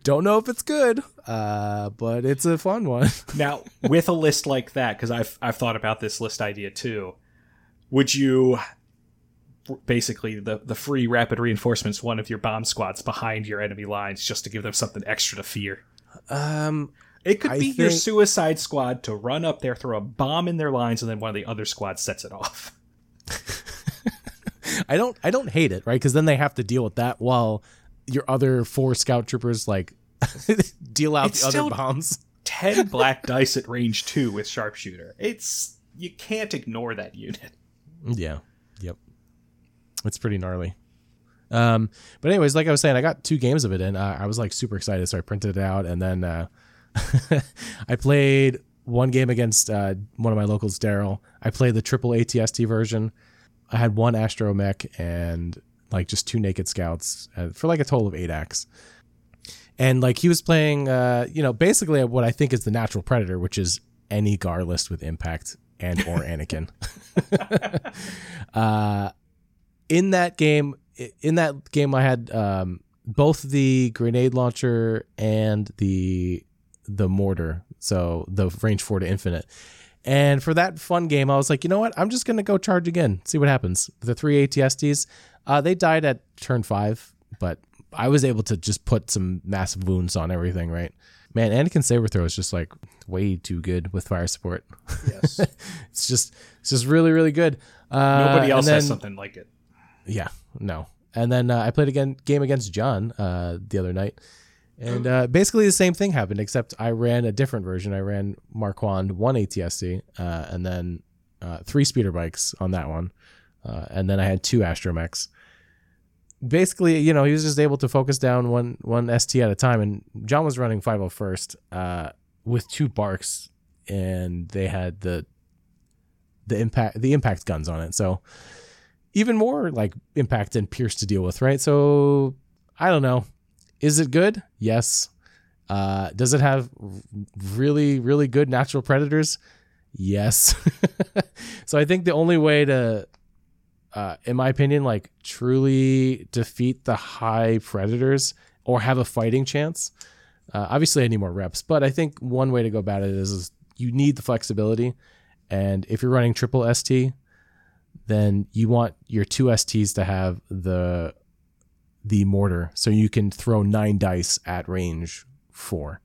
Don't know if it's good, uh but it's a fun one. Now, with a list like that, because I've I've thought about this list idea too, would you basically the the free rapid reinforcements one of your bomb squads behind your enemy lines just to give them something extra to fear? um It could I be think... your suicide squad to run up there, throw a bomb in their lines, and then one of the other squads sets it off. I don't I don't hate it, right? Because then they have to deal with that while your other four Scout Troopers like deal out it's the still other bombs. ten black dice at range two with sharpshooter. It's you can't ignore that unit. Yeah. Yep. It's pretty gnarly. Um, but anyways, like I was saying, I got two games of it in. Uh, I was like super excited, so I printed it out, and then uh, I played one game against uh, one of my locals, Daryl. I played the triple A T S T version. I had one Astromech and like just two Naked Scouts uh, for like a total of eight acts. And like he was playing, uh, you know, basically what I think is the natural predator, which is any Gar list with impact and or Anakin. uh, in that game, in that game, I had um, both the grenade launcher and the the mortar, so the range four to infinite. And for that fun game, I was like, you know what, I'm just gonna go charge again, see what happens. The three A T S Ts, uh they died at turn five, but I was able to just put some massive wounds on everything, right? Man, Anakin saber throw is just like way too good with fire support. Yes. it's just it's just really really good. Uh nobody else then, has something like it. Yeah, no. And then uh, I played again game against John uh the other night. And uh, basically the same thing happened, except I ran a different version. I ran Marquand, one A T S C, uh, and then uh, three speeder bikes on that one. Uh, and then I had two Astromechs. basically, you know, he was just able to focus down one one S T at a time, and John was running five oh first uh, with two barks, and they had the the impact the impact guns on it, so even more like impact and pierce to deal with, right? So I don't know, is it good? Yes. Uh, does it have really really good natural predators? Yes. So I think the only way to, uh, in my opinion, like truly defeat the high predators or have a fighting chance. Uh, obviously, I need more reps, but I think one way to go about it is, is you need the flexibility. And if you're running triple S T, then you want your two S Ts to have the the mortar, so you can throw nine dice at range four.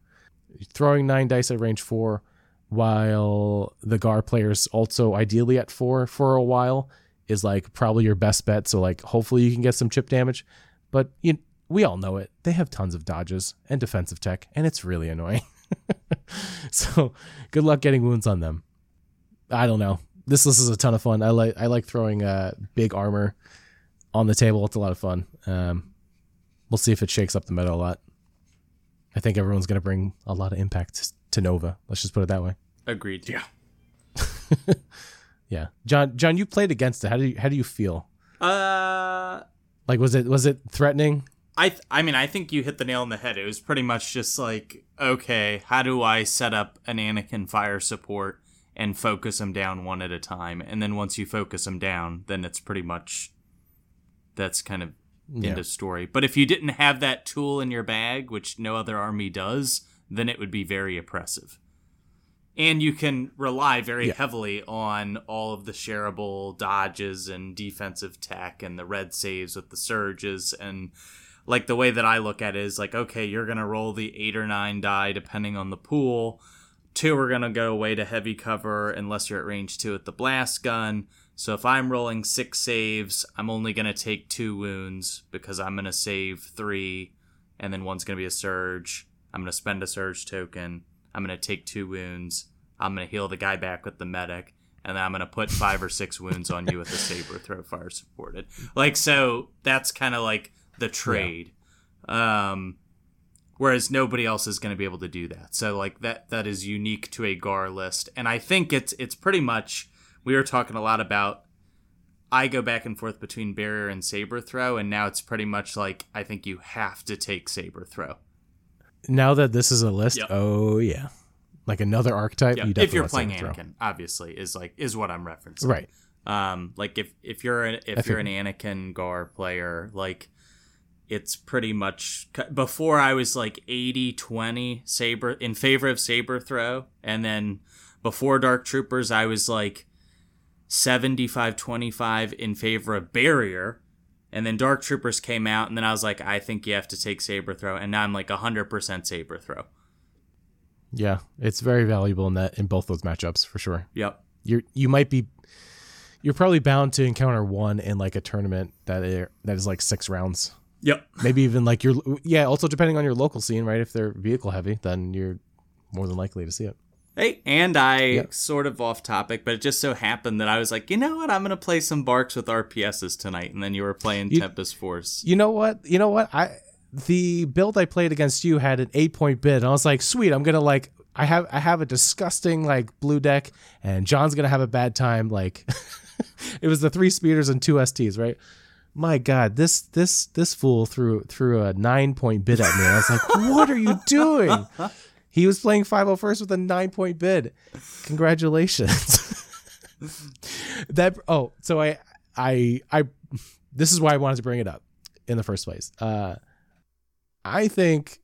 Throwing nine dice at range four, while the G A R players also ideally at four for a while, is like probably your best bet. So like hopefully you can get some chip damage, but you, we all know it. They have tons of dodges and defensive tech, and it's really annoying. So good luck getting wounds on them. I don't know. This list is a ton of fun. I like I like throwing uh, big armor on the table. It's a lot of fun. Um, we'll see if it shakes up the meta a lot. I think everyone's going to bring a lot of impact to Nova. Let's just put it that way. Agreed. Yeah. Yeah. John, John, you played against it. How do you, how do you feel? Uh, like, was it, was it threatening? I, th- I mean, I think you hit the nail on the head. It was pretty much just like, okay, how do I set up an Anakin fire support and focus them down one at a time? And then once you focus them down, then it's pretty much, that's kind of yeah. end of story. But if you didn't have that tool in your bag, which no other army does, then it would be very oppressive. And you can rely very yeah. heavily on all of the shareable dodges and defensive tech and the red saves with the surges. And like the way that I look at it is like, okay, you're going to roll the eight or nine die depending on the pool. Two are going to go away to heavy cover unless you're at range two with the blast gun. So if I'm rolling six saves, I'm only going to take two wounds because I'm going to save three. And then one's going to be a surge. I'm going to spend a surge token. I'm going to take two wounds. I'm going to heal the guy back with the medic. And then I'm going to put five or six wounds on you with the saber throw fire supported. Like, so that's kind of like the trade. Yeah. Um, whereas nobody else is going to be able to do that. So like that, that is unique to a G A R list. And I think it's, it's pretty much, we were talking a lot about, I go back and forth between barrier and saber throw. And now it's pretty much like, I think you have to take saber throw. Now that this is a list, yep. oh yeah, like another archetype. Yep. You definitely if you're playing Anakin, throw. Obviously is like is what I'm referencing, right? Um, like if if you're an, if you're an Anakin G A R player, like it's pretty much before I was like eighty twenty saber in favor of saber throw, and then before Dark Troopers I was like seventy-five twenty-five in favor of barrier. And then Dark Troopers came out, and then I was like, I think you have to take saber throw, and now I'm like one hundred percent saber throw. Yeah, it's very valuable in that in both those matchups for sure. Yep. You you might be you're probably bound to encounter one in like a tournament that are, that is like six rounds. Yep. Maybe even like your yeah, also depending on your local scene, right? If they're vehicle heavy, then you're more than likely to see it. Hey, and I yep. sort of off topic, but it just so happened that I was like, you know what? I'm going to play some barks with R P Ss tonight. And then you were playing you, Tempest Force. You know what? You know what? I The build I played against you had an eight point bid. And I was like, sweet, I'm going to like, I have I have a disgusting like blue deck and John's going to have a bad time. Like it was the three speeders and two S Ts, right? My God, this this this fool threw, threw a nine point bid at me. And I was like, what are you doing? He was playing five oh first with a nine-point bid. Congratulations. that oh, so I I I this is why I wanted to bring it up in the first place. Uh, I think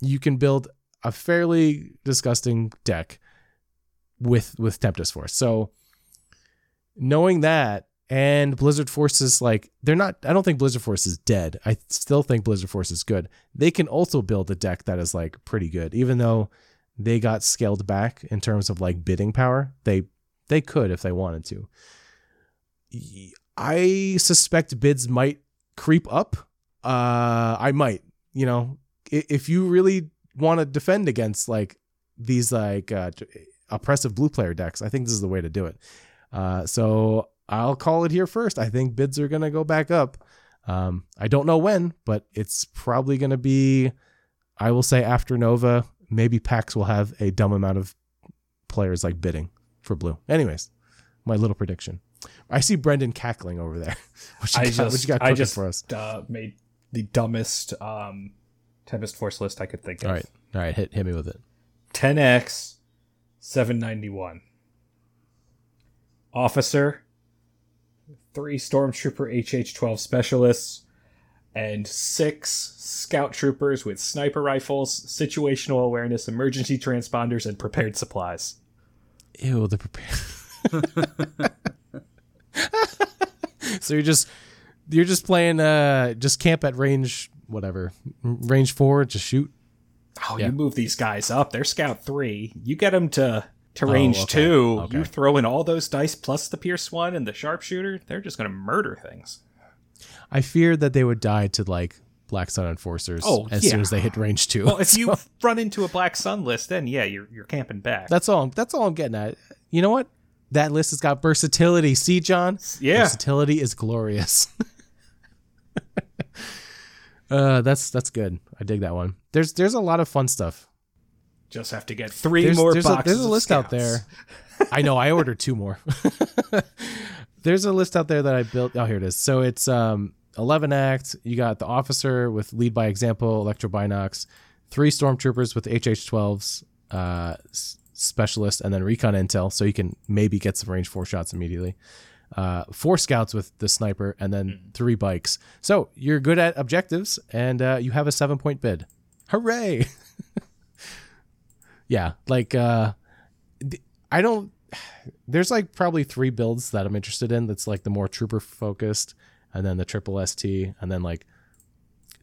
you can build a fairly disgusting deck with with Tempest Force. So knowing that and Blizzard Force is like they're not. I don't think Blizzard Force is dead. I still think Blizzard Force is good. They can also build a deck that is like pretty good, even though they got scaled back in terms of like bidding power. They they could if they wanted to. I suspect bids might creep up. Uh, I might, you know, if you really want to defend against like these like uh, oppressive blue player decks, I think this is the way to do it. Uh, so. I'll call it here first. I think bids are going to go back up. Um, I don't know when, but it's probably going to be, I will say, after Nova. Maybe PAX will have a dumb amount of players like bidding for blue. Anyways, my little prediction. I see Brendan cackling over there. What you I got, just, what you got I just for us? Uh, made the dumbest um, Tempest Force list I could think of. All right, all right, hit hit me with it. ten X, seven ninety-one. Officer, three Stormtrooper H H twelve specialists, and six scout troopers with sniper rifles, situational awareness, emergency transponders, and prepared supplies. Ew, the prepared. So you're just you're just playing uh just camp at range whatever range four, just shoot. Oh, yeah. You move these guys up. They're scout three. You get them to to range oh, okay. two. Okay. You throw in all those dice plus the Pierce one and the sharpshooter. They're just gonna murder things. I feared that they would die to like Black Sun Enforcers oh, as yeah. soon as they hit range two. Well, if so. you run into a Black Sun list, then yeah, you're you're camping back. That's all. I'm, that's all I'm getting at. You know what? That list has got versatility. See, John? Yeah, versatility is glorious. uh, that's that's good. I dig that one. There's there's a lot of fun stuff. Just have to get three there's, more there's boxes. A, there's a list out there. I know. I ordered two more. There's a list out there that I built. Oh, here it is. So it's um, eleven act. You got the officer with lead by example, electro binocs, three stormtroopers with H H twelves, uh, specialist, and then recon intel. So you can maybe get some range four shots immediately. Uh, four scouts with the sniper, and then mm. three bikes. So you're good at objectives, and uh, you have a seven point bid. Hooray! Yeah, like uh, I don't. There's like probably three builds that I'm interested in. That's like the more trooper focused, and then the triple S T, and then like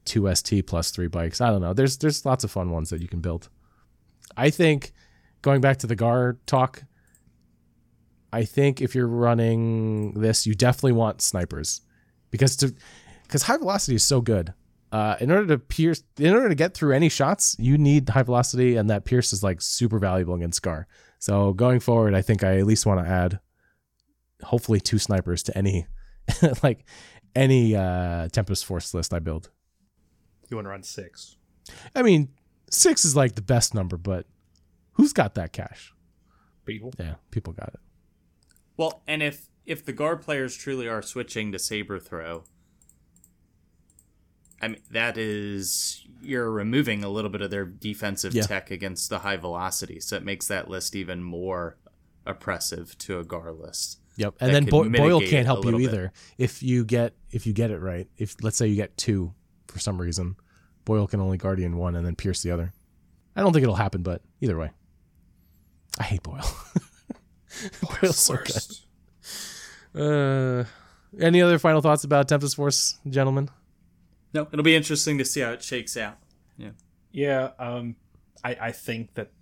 two S T plus three bikes. I don't know. There's there's lots of fun ones that you can build. I think going back to the G A R talk, I think if you're running this, you definitely want snipers because to because high velocity is so good. Uh, in order to pierce, in order to get through any shots, you need high velocity, and that pierce is like super valuable against G A R. So going forward, I think I at least want to add, hopefully, two snipers to any, like, any uh, Tempest Force list I build. You want to run six? I mean, six is like the best number, but who's got that cash? People. Yeah, people got it. Well, and if if the guard players truly are switching to saber throw, I mean that is you're removing a little bit of their defensive yeah. tech against the high velocity, so it makes that list even more oppressive to a G A R list. Yep, and then Bo- Boyle can't help you either bit. if you get if you get it right. If let's say you get two for some reason, Boyle can only guardian one and then pierce the other. I don't think it'll happen, but either way, I hate Boyle. Boyle's worst. So uh, any other final thoughts about Tempest Force, gentlemen? No, it'll be interesting to see how it shakes out. Yeah, yeah. Um, I, I think that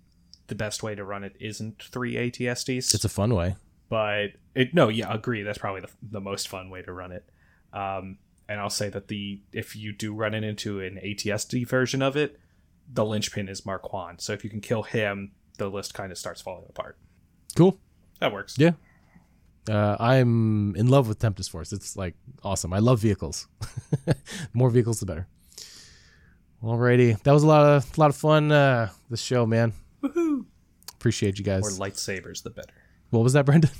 the best way to run it isn't three A T S Ds. It's a fun way, but it, no, yeah, agree. That's probably the the most fun way to run it. Um, and I'll say that the if you do run it into an A T S D version of it, the linchpin is Mark One. So if you can kill him, the list kind of starts falling apart. Cool, that works. Yeah. Uh, I'm in love with Tempest Force. It's like awesome. I love vehicles. More vehicles, the better. Alrighty, that was a lot of a lot of fun. Uh, this show, man. Woohoo! Appreciate you guys. More lightsabers, the better. What was that, Brendan?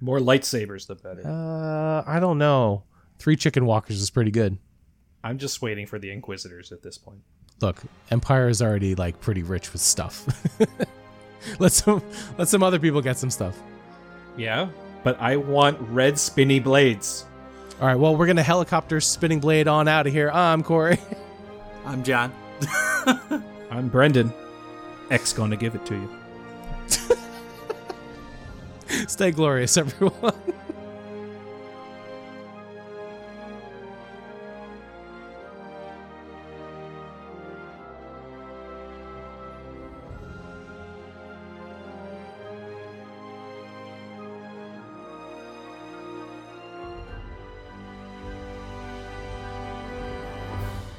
More lightsabers, the better. Uh, I don't know. Three chicken walkers is pretty good. I'm just waiting for the Inquisitors at this point. Look, Empire is already like pretty rich with stuff. Let some let some other people get some stuff. Yeah. But I want red spinny blades. All right, well, we're going to helicopter spinning blade on out of here. I'm Corey. I'm John. I'm Brendan. X going to give it to you. Stay glorious, everyone.